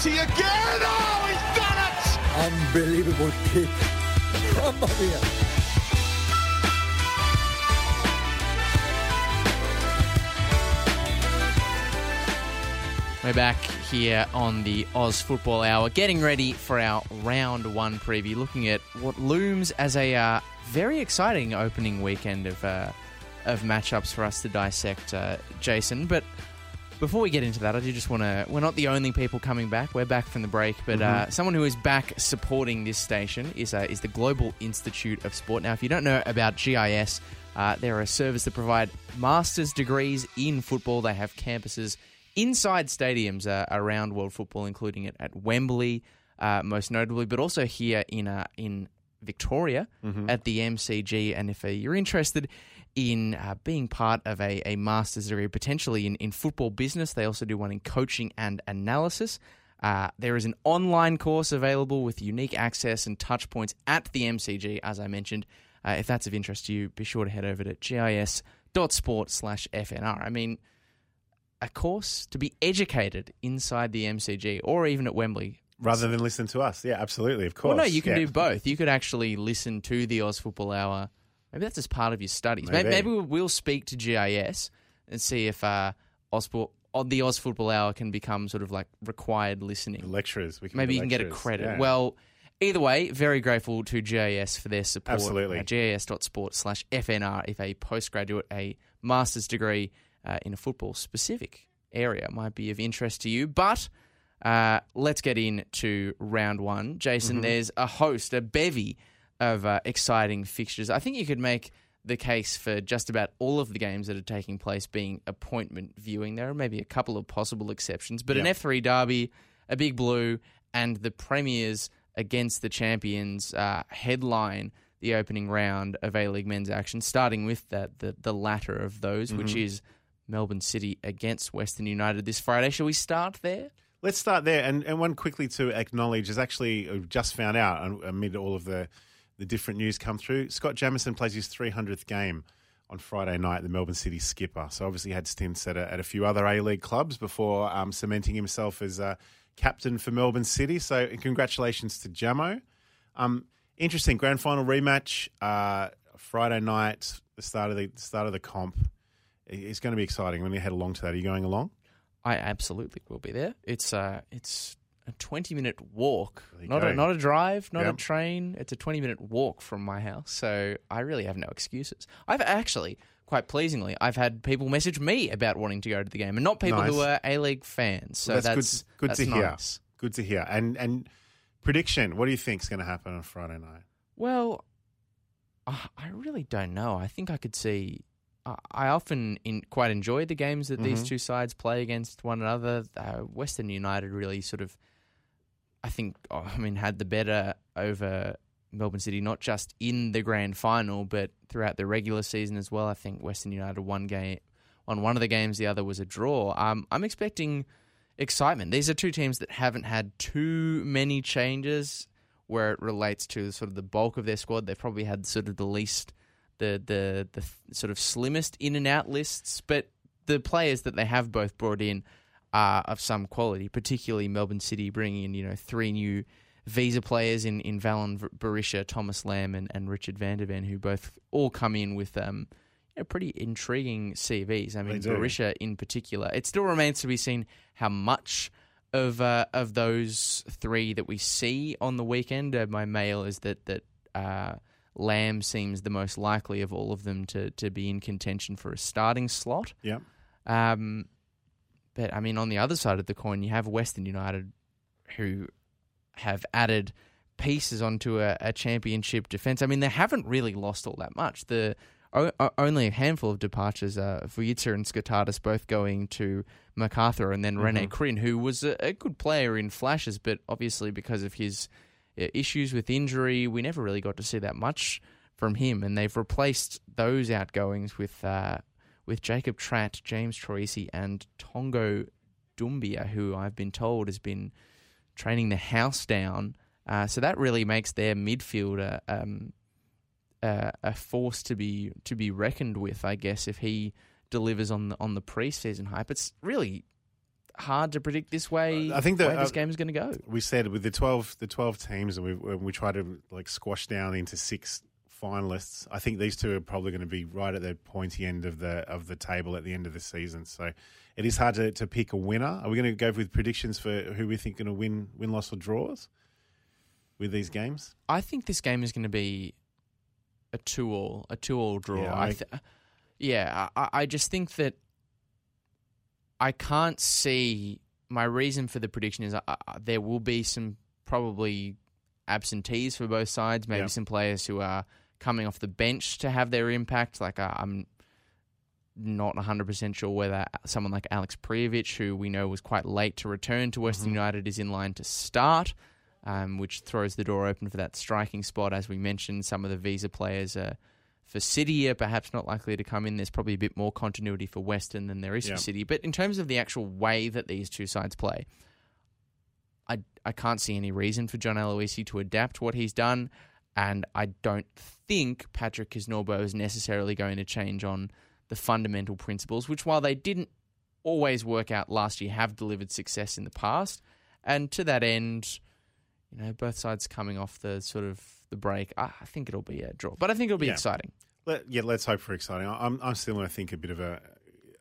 Again, oh, he's done it! Unbelievable kick. Come on here. We're back here on the Oz Football Hour, getting ready for our round one preview, looking at what looms as a uh, very exciting opening weekend of uh, of matchups for us to dissect, uh, Jason. But before we get into that, I do just want to... We're not the only people coming back. We're back from the break. But mm-hmm. uh, someone who is back supporting this station is uh, is the Global Institute of Sport. Now, if you don't know about G I S, uh, they're a service that provide master's degrees in football. They have campuses inside stadiums uh, around world football, including it at Wembley, uh, most notably, but also here in uh, in Victoria mm-hmm. at the M C G. And if uh, you're interested in uh, being part of a, a master's degree, potentially in, in football business. They also do one in coaching and analysis. Uh, there is an online course available with unique access and touch points at the M C G, as I mentioned. Uh, if that's of interest to you, be sure to head over to G I S dot sport slash F N R. I mean, a course to be educated inside the M C G or even at Wembley. Rather than listen to us. Yeah, absolutely, of course. Well, no, you can yeah. do both. You could actually listen to the Oz Football Hour. Maybe that's just part of your studies. Maybe, Maybe we'll speak to G I S and see if uh, Ospo- the Oz Football Hour can become sort of like required listening. The lecturers. We can Maybe you lecturers. can get a credit. Yeah. Well, either way, very grateful to G I S for their support. Absolutely. Uh, G I S dot sport slash F N R if a postgraduate, a master's degree uh, in a football-specific area might be of interest to you. But uh, let's get into round one. Jason, mm-hmm. there's a host, a bevy of uh, exciting fixtures. I think you could make the case for just about all of the games that are taking place being appointment viewing. There are maybe a couple of possible exceptions, but yep. an F three derby, a Big Blue, and the Premiers against the Champions uh, headline the opening round of A-League men's action, starting with the, the, the latter of those, mm-hmm. which is Melbourne City against Western United this Friday. Shall we start there? Let's start there. And, and one quickly to acknowledge is actually I've just found out amid all of the the different news come through. Scott Jamieson plays his three hundredth game on Friday night, the Melbourne City skipper. So obviously had stints at a, at a few other A-League clubs before um, cementing himself as uh, captain for Melbourne City. So congratulations to Jamo. Um, interesting, grand final rematch uh, Friday night, the start of the, the start of the comp. It's going to be exciting. When you head along to that, are you going along? I absolutely will be there. It's uh, it's. A twenty-minute walk, not a, not a drive, not yep. a train. It's a twenty-minute walk from my house, so I really have no excuses. I've actually, quite pleasingly, I've had people message me about wanting to go to the game, and not people nice. who are A-League fans. So well, that's, that's good, good that's to nice. hear. Good to hear. And and prediction, what do you think is going to happen on Friday night? Well, I, I really don't know. I think I could see. I often in, quite enjoy the games that mm-hmm. these two sides play against one another. Uh, Western United really sort of. I think, oh, I mean, had the better over Melbourne City, not just in the grand final, but throughout the regular season as well. I think Western United won game on one of the games, the other was a draw. Um, I'm expecting excitement. These are two teams that haven't had too many changes where it relates to sort of the bulk of their squad. They've probably had sort of the least, the the the sort of slimmest in and out lists, but the players that they have both brought in Uh, of some quality, particularly Melbourne City bringing in, you know, three new visa players in, in Valen Berisha, Thomas Lamb and, and Richard van der Ven, who both all come in with um, you know, pretty intriguing C Vs. I mean, Berisha in particular. It still remains to be seen how much of uh, of those three that we see on the weekend. Uh, my mail is that, that uh, Lamb seems the most likely of all of them to to be in contention for a starting slot. Yeah. Um, but, I mean, on the other side of the coin, you have Western United who have added pieces onto a, a championship defence. I mean, they haven't really lost all that much. The o- Only a handful of departures are Vujica and Skotardis both going to MacArthur, and then mm-hmm. Rene Crin, who was a, a good player in flashes, but obviously because of his issues with injury, we never really got to see that much from him, and they've replaced those outgoings with uh, with Jacob Tratt, James Troisi, and Tongo Dumbia, who I've been told has been training the house down. Uh, so that really makes their midfielder um, uh, a force to be to be reckoned with, I guess, if he delivers on the, on the preseason hype. It's really hard to predict this way. I think that uh, this game is going to go. We said with the twelve, the twelve teams, and we we try to like squash down into six finalists. I think these two are probably going to be right at the pointy end of the of the table at the end of the season. So it is hard to, to pick a winner. Are we going to go with predictions for who we think going to win, win, loss, or draws with these games? I think this game is going to be a two all, a two all draw. Yeah, I, I th- yeah, I, I just think that. I can't see – my reason for the prediction is uh, there will be some probably absentees for both sides, maybe yep. some players who are coming off the bench to have their impact. Like uh, I'm not one hundred percent sure whether someone like Alex Prijevic, who we know was quite late to return to Western mm-hmm. United, is in line to start, um, which throws the door open for that striking spot. As we mentioned, some of the visa players are – for City are perhaps not likely to come in. There's probably a bit more continuity for Western than there is yeah. for City. But in terms of the actual way that these two sides play, I I can't see any reason for John Aloisi to adapt what he's done, and I don't think Patrick Kisnorbo is necessarily going to change on the fundamental principles, which while they didn't always work out last year, have delivered success in the past. And to that end, you know, both sides coming off the sort of the break, I think it'll be a draw, but I think it'll be yeah. exciting. Let, yeah, let's hope for exciting. I'm, I'm still, I think, a bit of a,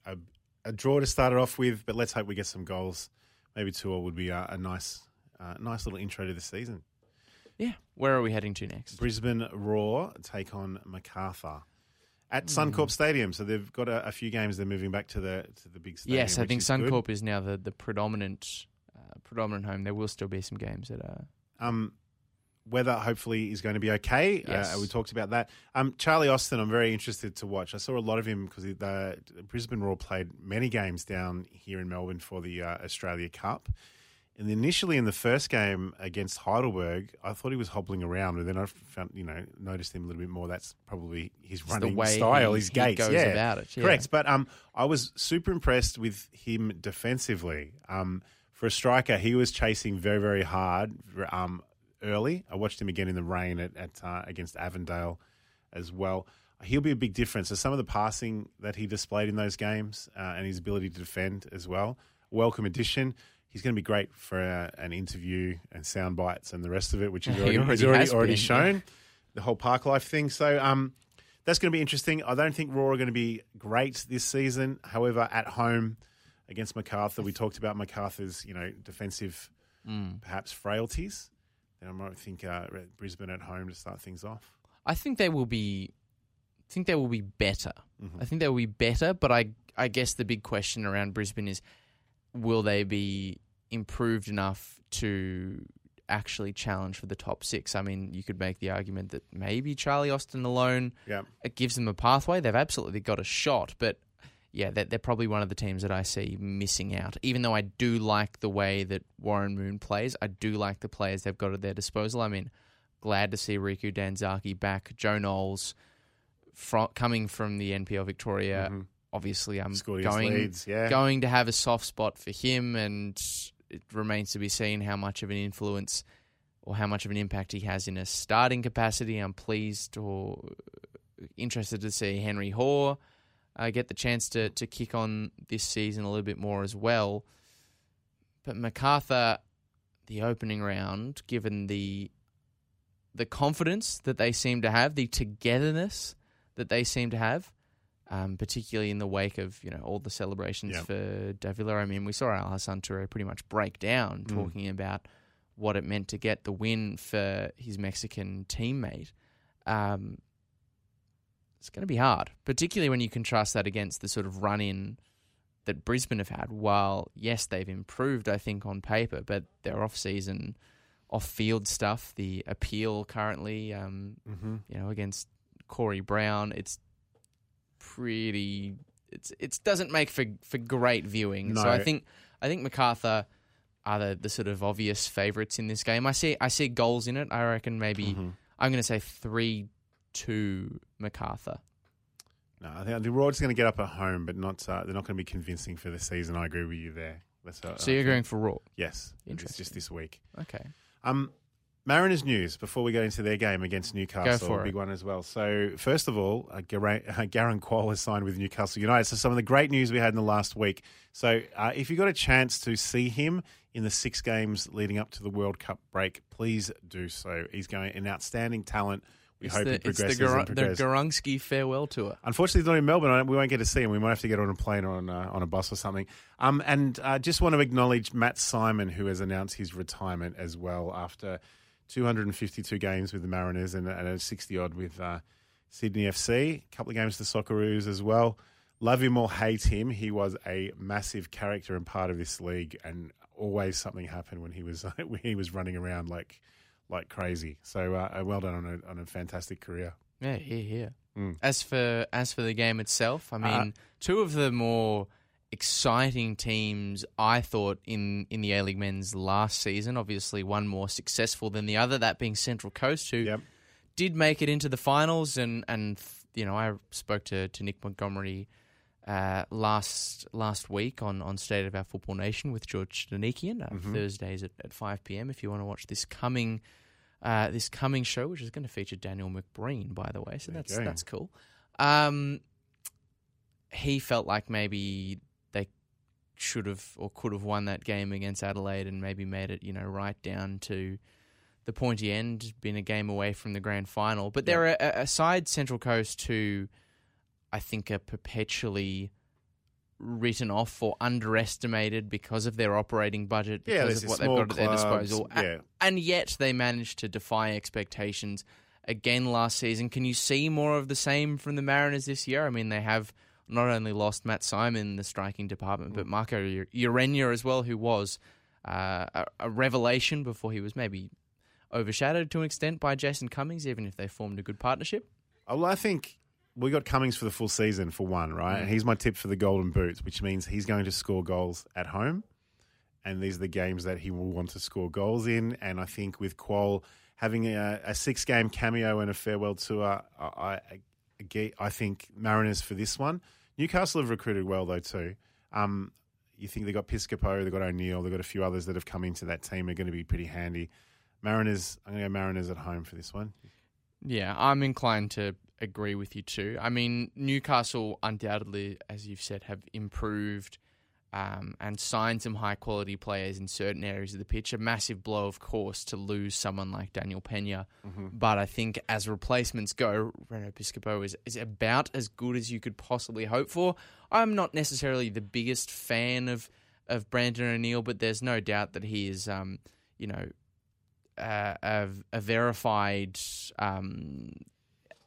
a a draw to start it off with, but let's hope we get some goals. Maybe two all would be a, a nice, uh, nice little intro to the season. Yeah, where are we heading to next? Brisbane Roar take on MacArthur at mm. Suncorp Stadium. So they've got a, a few games. They're moving back to the to the big stadium. Yes, I think is Suncorp good. is now the the predominant uh, predominant home. There will still be some games that are. Um, Weather hopefully is going to be okay. Yes. Uh, we talked about that. Um, Charlie Austin, I'm very interested to watch. I saw a lot of him because the Brisbane Roar played many games down here in Melbourne for the uh, Australia Cup. And initially in the first game against Heidelberg, I thought he was hobbling around, but then I found, you know, noticed him a little bit more. That's probably his it's running style, he, his gait. Yeah, about it. Yeah. Correct. But um, I was super impressed with him defensively. Um, for a striker, he was chasing very, very hard. Um. Early, I watched him again in the rain at, at uh, against Avondale, as well. He'll be a big difference. So some of the passing that he displayed in those games uh, and his ability to defend as well, welcome addition. He's going to be great for uh, an interview and sound bites and the rest of it, which he's already, already, already, already been, shown. Yeah. The whole park life thing. So um, that's going to be interesting. I don't think Roar are going to be great this season. However, at home against MacArthur, we talked about MacArthur's you know defensive mm. perhaps frailties. Then I might think uh, Brisbane at home to start things off. I think they will be. I think they will be better. Mm-hmm. I think they will be better, but I I guess the big question around Brisbane is, will they be improved enough to actually challenge for the top six? I mean, you could make the argument that maybe Charlie Austin alone, yeah. it gives them a pathway. They've absolutely got a shot, but yeah, they're, they're probably one of the teams that I see missing out. Even though I do like the way that Warren Moon plays, I do like the players they've got at their disposal. I mean, glad to see Riku Danzaki back. Joe Knowles from, coming from the N P L Victoria. Mm-hmm. Obviously, I'm going, leads, yeah. going to have a soft spot for him, and it remains to be seen how much of an influence or how much of an impact he has in a starting capacity. I'm pleased or interested to see Henry Hoare Uh, get the chance to, to kick on this season a little bit more as well. But MacArthur, the opening round, given the the confidence that they seem to have, the togetherness that they seem to have, um, particularly in the wake of you know all the celebrations yep. for Dávila. I mean, we saw Al-Hassan Toure pretty much break down mm. talking about what it meant to get the win for his Mexican teammate. um, it's going to be hard, particularly when you contrast that against the sort of run-in that Brisbane have had. While, yes, they've improved, I think, on paper, but their off-season, off-field stuff, the appeal currently, um, mm-hmm. you know, against Corey Brown, it's pretty... It's it doesn't make for, for great viewing. No. So I think I think MacArthur are the, the sort of obvious favourites in this game. I see I see goals in it. I reckon maybe mm-hmm. I'm going to say three two MacArthur. No, I think the Roar is going to get up at home, but not uh, they're not going to be convincing for the season. I agree with you there. Let's, uh, so you're going for Roar? Yes. Interesting. It's just this week. Okay. Um, Mariners news before we go into their game against Newcastle. Go for big it. One as well. So, first of all, uh, Gar- uh, Garran Kuol has signed with Newcastle United. So, some of the great news we had in the last week. So, uh, if you got a chance to see him in the six games leading up to the World Cup break, please do so. He's going an outstanding talent. We it's hope the, he progresses. It's the, Gar- progress. the Garunski farewell tour. Unfortunately, he's not in Melbourne. We won't get to see him. We might have to get on a plane or on a, on a bus or something. Um, and I uh, just want to acknowledge Matt Simon, who has announced his retirement as well after two hundred fifty-two games with the Mariners and, and sixty-odd with uh, Sydney F C. A couple of games to Socceroos as well. Love him or hate him, he was a massive character and part of this league, and always something happened when he was when he was running around like like crazy. So uh, well done on a, on a fantastic career. Yeah, here, here. Mm. As for as for the game itself, I mean, uh, two of the more exciting teams, I thought, in, in the A-League men's last season. Obviously, one more successful than the other, that being Central Coast, who yep. did make it into the finals. And, and you know, I spoke to, to Nick Montgomery uh, last last week on, on State of Our Football Nation with George Danikian, uh, mm-hmm. Thursdays at, at five p.m. if you want to watch this coming uh, this coming show, which is going to feature Daniel McBreen, by the way. So there that's that's cool. Um, he felt like maybe should have or could have won that game against Adelaide and maybe made it, you know, right down to the pointy end, been a game away from the grand final. But there yeah. are a, a side, Central Coast, who I think are perpetually written off or underestimated because of their operating budget, because yeah, of what they've got clubs at their disposal. Yeah. And yet they managed to defy expectations again last season. Can you see more of the same from the Mariners this year? I mean, they have... not only lost Matt Simon in the striking department, but Marco Urena as well, who was uh, a, a revelation before he was maybe overshadowed to an extent by Jason Cummings, even if they formed a good partnership. Well, I think we got Cummings for the full season, for one, right? Mm. He's my tip for the Golden Boots, which means he's going to score goals at home, and these are the games that he will want to score goals in. And I think with Kuol having a, a six-game cameo and a farewell tour, I... I I think Mariners for this one. Newcastle have recruited well, though, too. Um, you think they've got Piscopo, they've got O'Neill, they've got a few others that have come into that team are going to be pretty handy. Mariners, I'm going to go Mariners at home for this one. Yeah, I'm inclined to agree with you, too. I mean, Newcastle, undoubtedly, as you've said, have improved um, and signed some high-quality players in certain areas of the pitch. A massive blow, of course, to lose someone like Daniel Pena. Mm-hmm. But I think as replacements go, Renato Piscopo is, is about as good as you could possibly hope for. I'm not necessarily the biggest fan of, of Brandon O'Neill, but there's no doubt that he is, um, you know, uh, a, a verified um,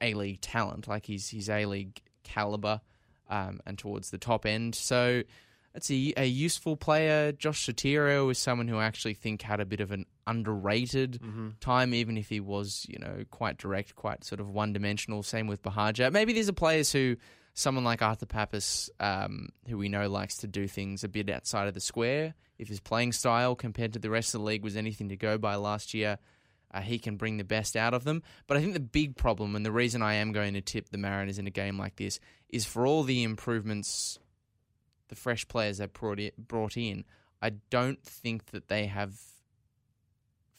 A-League talent. Like, he's, he's A-League caliber um, and towards the top end. So... It's a, a useful player. Josh Sotiro is someone who I actually think had a bit of an underrated mm-hmm. time, even if he was, you know, quite direct, quite sort of one-dimensional. Same with Bahaja. Maybe these are players who someone like Arthur Pappas, um, who we know likes to do things a bit outside of the square. If his playing style compared to the rest of the league was anything to go by last year, uh, he can bring the best out of them. But I think the big problem, and the reason I am going to tip the Mariners in a game like this, is for all the improvements... the fresh players they've brought in, I don't think that they have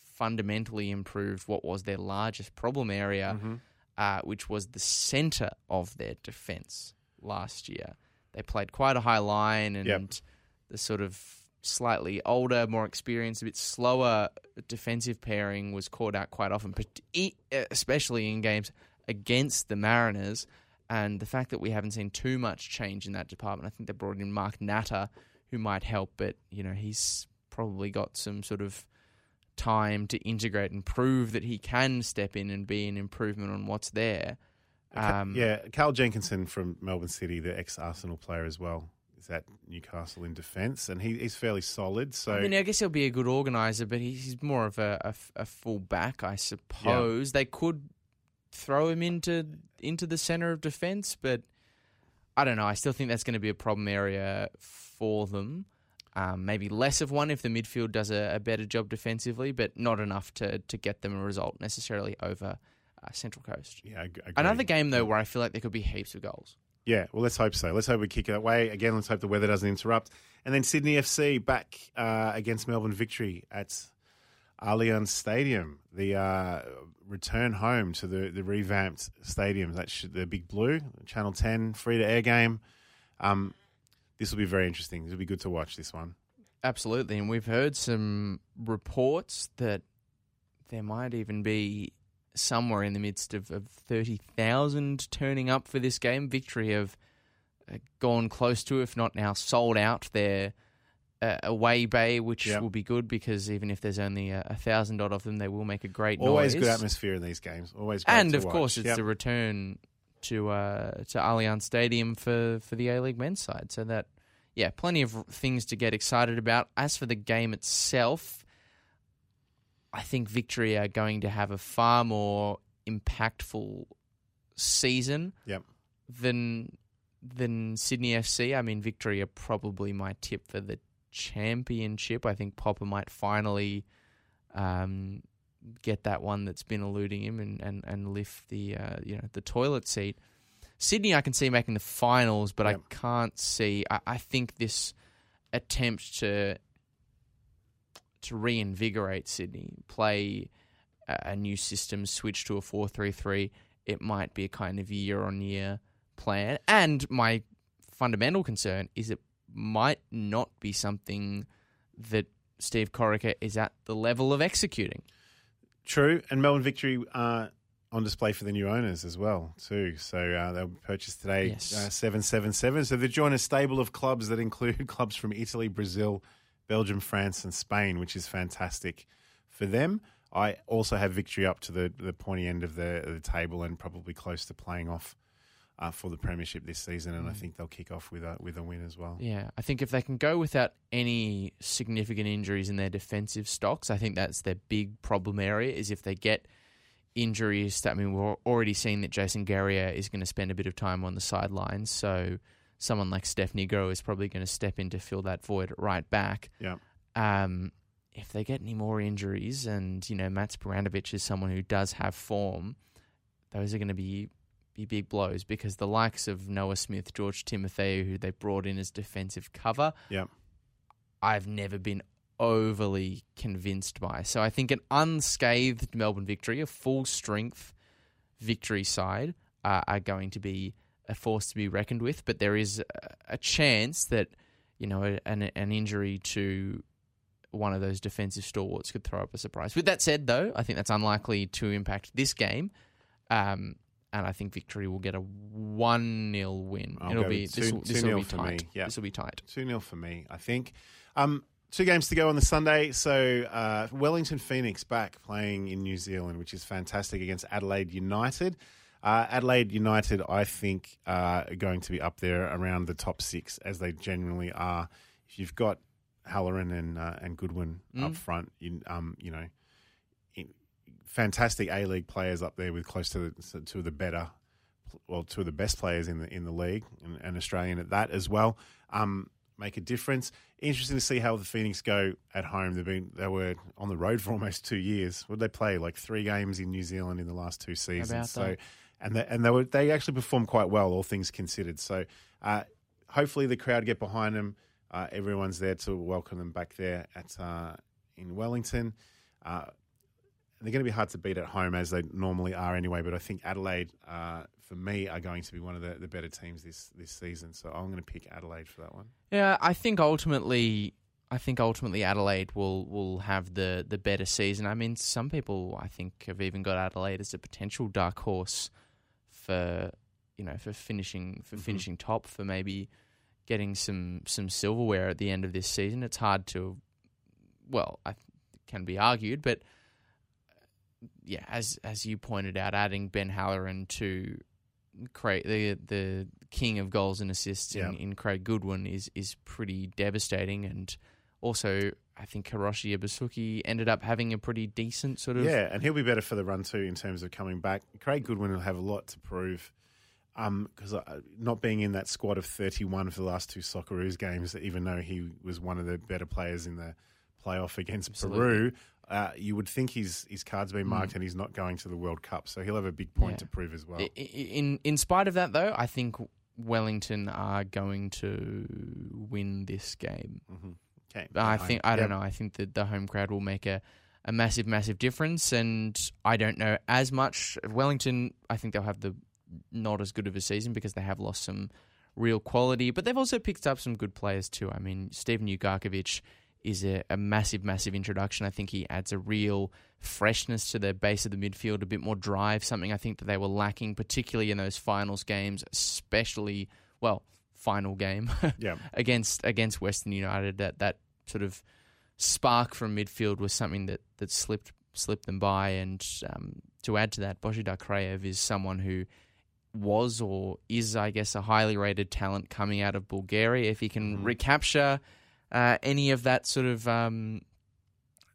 fundamentally improved what was their largest problem area, mm-hmm. uh, which was the centre of their defence last year. They played quite a high line, and yep. the sort of slightly older, more experienced, a bit slower defensive pairing was called out quite often, especially in games against the Mariners. And the fact that we haven't seen too much change in that department, I think they brought in Mark Natter, who might help, but you know he's probably got some sort of time to integrate and prove that he can step in and be an improvement on what's there. Um, yeah, Carl Jenkinson from Melbourne City, the ex-Arsenal player as well, is at Newcastle in defence, and he, he's fairly solid. So I mean, I guess he'll be a good organiser, but he's more of a, a, a full back, I suppose. Yeah. They could throw him into into the centre of defence, but I don't know. I still think that's going to be a problem area for them. Um, maybe less of one if the midfield does a, a better job defensively, but not enough to, to get them a result necessarily over Uh, Central Coast. Yeah, ag- another game though where I feel like there could be heaps of goals. Yeah, well, let's hope so. Let's hope we kick it away again. Let's hope the weather doesn't interrupt. And then Sydney F C back uh, against Melbourne Victory at Allianz Stadium, the uh, return home to the, the revamped stadium. That's the Big Blue, Channel ten free to air game. Um, this will be very interesting. It'll be good to watch this one. Absolutely, and we've heard some reports that there might even be somewhere in the midst of, of thirty thousand turning up for this game. Victory have uh, gone close to, if not now, sold out their uh, away bay, which yep. will be good because even if there's only a, a thousand odd of them, they will make a great Always noise. Always good atmosphere in these games. Always great And, to of watch. course, it's yep. the return to uh, to Allianz Stadium for, for the A-League men's side. So that, yeah, plenty of things to get excited about. As for the game itself, I think Victory are going to have a far more impactful season yep. than than Sydney F C. I mean, Victory are probably my tip for the championship. I think Popper might finally um, get that one that's been eluding him and, and, and lift the uh, you know the toilet seat. Sydney, I can see making the finals, but yep. I can't see. I, I think this attempt to. to reinvigorate Sydney, play a new system, switch to a four three three, it might be a kind of year-on-year plan. And my fundamental concern is it might not be something that Steve Corica is at the level of executing. True, and Melbourne Victory are on display for the new owners as well, too. So uh, they'll be purchased today, yes. uh, seven seven seven. So they join a stable of clubs that include clubs from Italy, Brazil, Belgium, France, and Spain, which is fantastic for them. I also have Victory up to the, the pointy end of the, of the table and probably close to playing off uh, for the premiership this season, and mm. I think they'll kick off with a, with a win as well. Yeah, I think if they can go without any significant injuries in their defensive stocks, I think that's their big problem area, is if they get injuries. That, I mean, we're already seeing that Jason Guerrier is going to spend a bit of time on the sidelines, so someone like Steph Nigro is probably going to step in to fill that void at right back. Yeah. Um, if they get any more injuries, and you know Mats Baranovic is someone who does have form, those are going to be be big blows, because the likes of Noah Smith, George Timofeu, who they brought in as defensive cover, yeah, I've never been overly convinced by. So I think an unscathed Melbourne Victory, a full strength Victory side, uh, are going to be a force to be reckoned with, but there is a chance that, you know, an, an injury to one of those defensive stalwarts could throw up a surprise. With that said, though, I think that's unlikely to impact this game, um, and I think Victory will get a one nil win. I'll It'll be two, this, this will be tight. Yep. This will be tight. two nil for me, I think. Um, two games to go on the Sunday. So uh, Wellington Phoenix back playing in New Zealand, which is fantastic, against Adelaide United. Uh, Adelaide United, I think, uh, are going to be up there around the top six, as they generally are. If you've got Halloran and uh, and Goodwin mm. up front, in, um, you know, in fantastic A-League players up there with close to the, two of the better, well, two of the best players in the in the league, and, and Australian at that as well, um, make a difference. Interesting to see how the Phoenix go at home. They've been they were on the road for almost two years. What did they play? Like three games in New Zealand in the last two seasons. About so. That. And they, and they were, they actually performed quite well, all things considered. So uh, hopefully the crowd get behind them. Uh, everyone's there to welcome them back there at uh, in Wellington. Uh, they're going to be hard to beat at home, as they normally are anyway. But I think Adelaide, uh, for me, are going to be one of the, the better teams this, this season. So I'm going to pick Adelaide for that one. Yeah, I think ultimately, I think ultimately Adelaide will will have the the better season. I mean, some people I think have even got Adelaide as a potential dark horse for, you know, for finishing for mm-hmm. finishing top, for maybe getting some, some silverware at the end of this season. It's hard to, well, I can be argued. But yeah, as as you pointed out, adding Ben Halloran to Craig, the the king of goals and assists in, yeah. in Craig Goodwin is is pretty devastating. And also, I think Hiroshi Ibasuki ended up having a pretty decent sort of... Yeah, and he'll be better for the run too in terms of coming back. Craig Goodwin will have a lot to prove because um, uh, not being in that squad of thirty-one for the last two Socceroos games, even though he was one of the better players in the playoff against Absolutely. Peru, uh, you would think his, his card's been marked mm. and he's not going to the World Cup. So he'll have a big point yeah. to prove as well. In, in, in spite of that, though, I think Wellington are going to win this game. Mm-hmm. Okay. I think I don't yep. know. I think that the home crowd will make a, a massive, massive difference, and I don't know as much. Wellington, I think they'll have the not as good of a season because they have lost some real quality, but they've also picked up some good players too. I mean, Stephen Ugarkovic is a, a massive, massive introduction. I think he adds a real freshness to the base of the midfield, a bit more drive, something I think that they were lacking, particularly in those finals games, especially well. final game yeah. against against Western United, that that sort of spark from midfield was something that, that slipped slipped them by. And um, to add to that, Božidar Krayev is someone who was or is, I guess, a highly rated talent coming out of Bulgaria. If he can mm. recapture uh, any of that sort of um,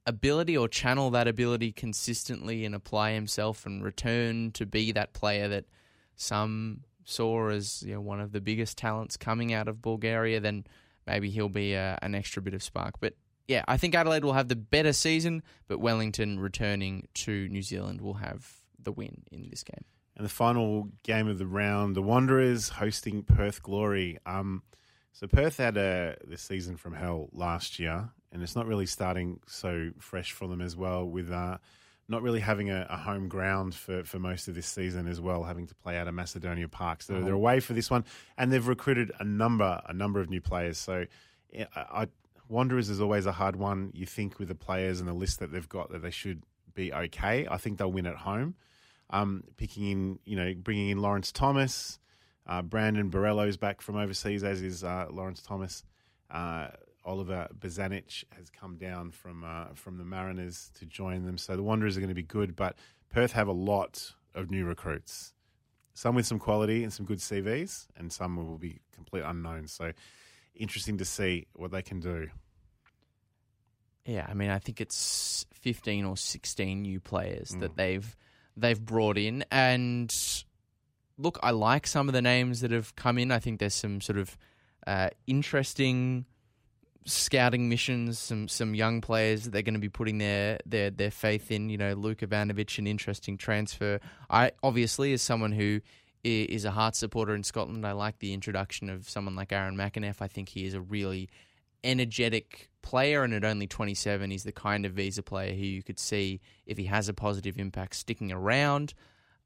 ability or channel that ability consistently and apply himself and return to be that player that some... saw as you know, one of the biggest talents coming out of Bulgaria, then maybe he'll be a, an extra bit of spark. But yeah, I think Adelaide will have the better season, but Wellington returning to New Zealand will have the win in this game. And the final game of the round, the Wanderers hosting Perth Glory. Um, so Perth had a the season from hell last year, and it's not really starting so fresh for them as well with... Uh, not really having a, a home ground for, for most of this season as well, having to play out of Macedonia Park. So oh. they're away for this one, and they've recruited a number a number of new players. So I, I, Wanderers is always a hard one. You think with the players and the list that they've got that they should be okay. I think they'll win at home. Um, picking in, you know, bringing in Lawrence Thomas, uh, Brandon Borello's back from overseas, as is uh, Lawrence Thomas. Uh, Oliver Bozanic has come down from uh, from the Mariners to join them. So the Wanderers are going to be good, but Perth have a lot of new recruits, some with some quality and some good C Vs, and some will be complete unknowns. So interesting to see what they can do. Yeah, I mean, I think it's fifteen or sixteen new players mm. that they've they've brought in. And look, I like some of the names that have come in. I think there's some sort of uh, interesting... scouting missions, some some young players that they're going to be putting their their their faith in. You know, Luke Ivanovic, an interesting transfer. I obviously, as someone who is a Hearts supporter in Scotland, I like the introduction of someone like Aaron McAneff. I think he is a really energetic player, and at only twenty-seven, he's the kind of visa player who you could see, if he has a positive impact, sticking around.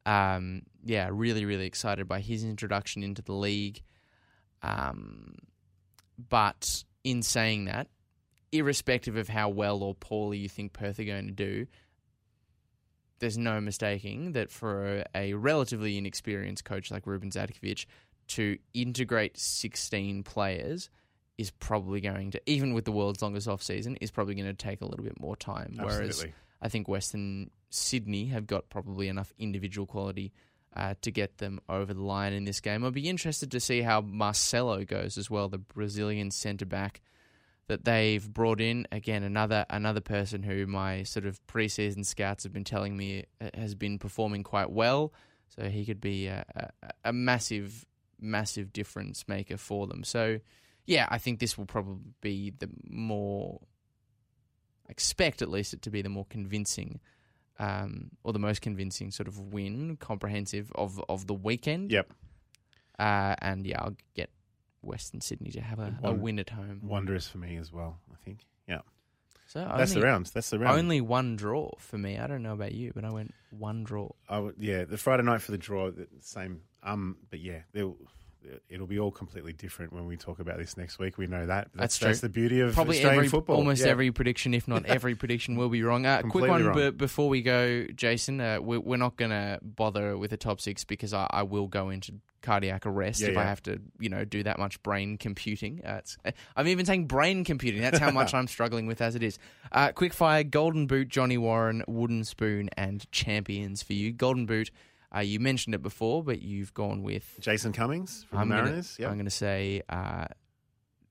Um, yeah, really, really excited by his introduction into the league. Um, but... In saying that, irrespective of how well or poorly you think Perth are going to do, there's no mistaking that for a relatively inexperienced coach like Ruben Zatkovic to integrate sixteen players is probably going to, even with the world's longest off-season, is probably going to take a little bit more time. Absolutely. Whereas I think Western Sydney have got probably enough individual quality Uh, to get them over the line in this game. I'll be interested to see how Marcelo goes as well, the Brazilian centre-back that they've brought in. Again, another another person who my sort of pre-season scouts have been telling me has been performing quite well, so he could be a, a, a massive, massive difference maker for them. So, yeah, I think this will probably be the more... I expect at least it to be the more convincing... Um, or the most convincing sort of win, comprehensive, of, of the weekend. Yep. Uh, and, yeah, I'll get Western Sydney to have a, Wonder- a win at home. Wondrous for me as well, I think. Yeah. So That's only, the rounds. That's the round. Only one draw for me. I don't know about you, but I went one draw. I w- yeah, the Friday night for the draw, the same. Um, But, yeah, there, it'll be all completely different when we talk about this next week. We know that. That's, that's true. That's the beauty of Probably Australian every, football. Almost yeah. every prediction, if not every prediction, will be wrong. Uh, quick one wrong. B- before we go, Jason. Uh, we, we're not going to bother with a top six because I, I will go into cardiac arrest yeah, if yeah. I have to, you know, do that much brain computing. Uh, it's, I'm even saying brain computing. That's how much I'm struggling with as it is. Uh, quick fire, Golden Boot, Johnny Warren, Wooden Spoon, and Champions for you. Golden Boot. Uh, you mentioned it before, but you've gone with... Jason Cummings from I'm the Mariners. Gonna, yep. I'm going to say uh,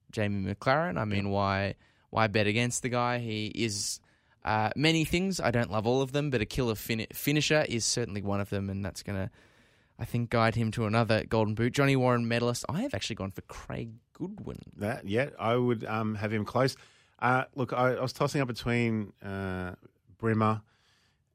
Jamie McLaren. I mean, yep. why why bet against the guy? He is uh, many things. I don't love all of them, but a killer fin- finisher is certainly one of them, and that's going to, I think, guide him to another Golden Boot. Johnny Warren, medalist. I have actually gone for Craig Goodwin. That Yeah, I would um, have him close. Uh, look, I, I was tossing up between uh, Bremer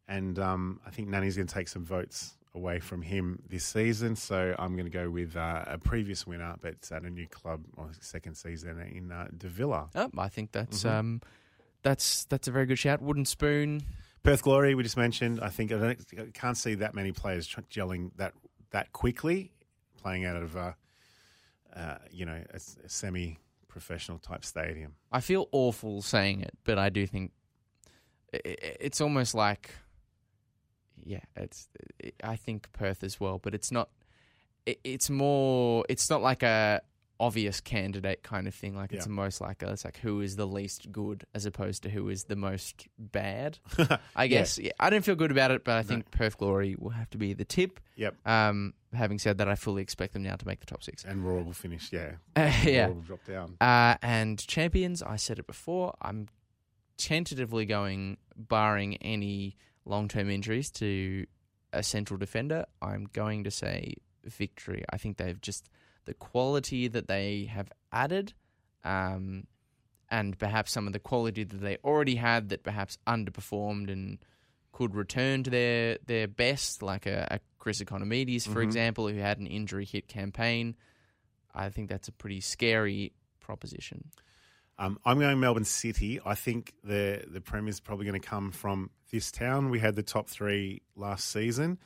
and um, I think Nanny's going to take some votes away from him this season, so I'm going to go with uh, a previous winner, but at a new club or second season in uh, Dávila. Oh, I think that's mm-hmm. um, that's that's a very good shout. Wooden Spoon, Perth Glory. We just mentioned. I think I, don't, I can't see that many players gelling that that quickly, playing out of a, uh, you know a, a semi-professional type stadium. I feel awful saying it, but I do think it, it's almost like. Yeah, it's. It, I think Perth as well, but it's not. It, it's more. It's not like a obvious candidate kind of thing. Like yeah. it's most like a, it's like who is the least good as opposed to who is the most bad. I guess yeah. Yeah, I don't feel good about it, but I no. think Perth Glory will have to be the tip. Yep. Um. Having said that, I fully expect them now to make the top six. And Royal will finish. Yeah. Uh, yeah. Royal will drop down. Uh, and Champions. I said it before. I'm tentatively going, barring any long-term injuries, to a central defender. I'm going to say Victory. I think they've just the quality that they have added um, and perhaps some of the quality that they already had that perhaps underperformed and could return to their, their best, like a, a Chris Economides, for mm-hmm. example, who had an injury-hit campaign. I think that's a pretty scary proposition. Um, I'm going Melbourne City. I think the the Prem is probably going to come from this town. We had the top three last season,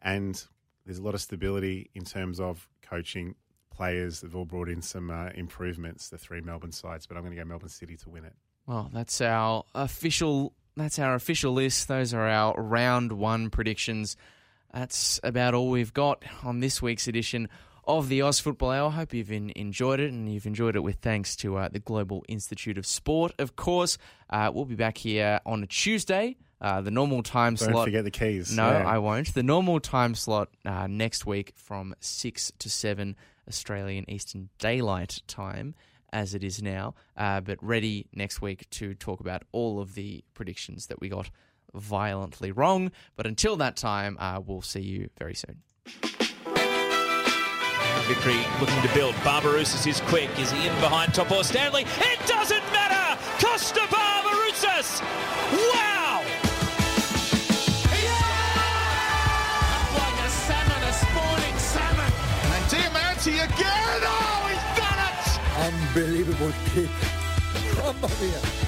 and there's a lot of stability in terms of coaching players. They've all brought in some uh, improvements, the three Melbourne sides, but I'm going to go Melbourne City to win it. Well, that's our official. That's our official list. Those are our round one predictions. That's about all we've got on this week's edition of the Oz Football Hour. I hope you've enjoyed it, and you've enjoyed it with thanks to uh, the Global Institute of Sport, of course. Uh, we'll be back here on a Tuesday, uh, the normal time Don't slot. Don't forget the keys. No, yeah. I won't. The normal time slot uh, next week from six to seven Australian Eastern Daylight Time, as it is now, uh, but ready next week to talk about all of the predictions that we got violently wrong. But until that time, uh, we'll see you very soon. Victory looking to build. Barbarouses is quick. Is he in behind Topor-Stanley? It doesn't matter! Kosta Barbarouses! Wow! Yeah! Like a salmon, a spawning salmon. And Diamante again! Oh, he's done it! Unbelievable kick. Come on here.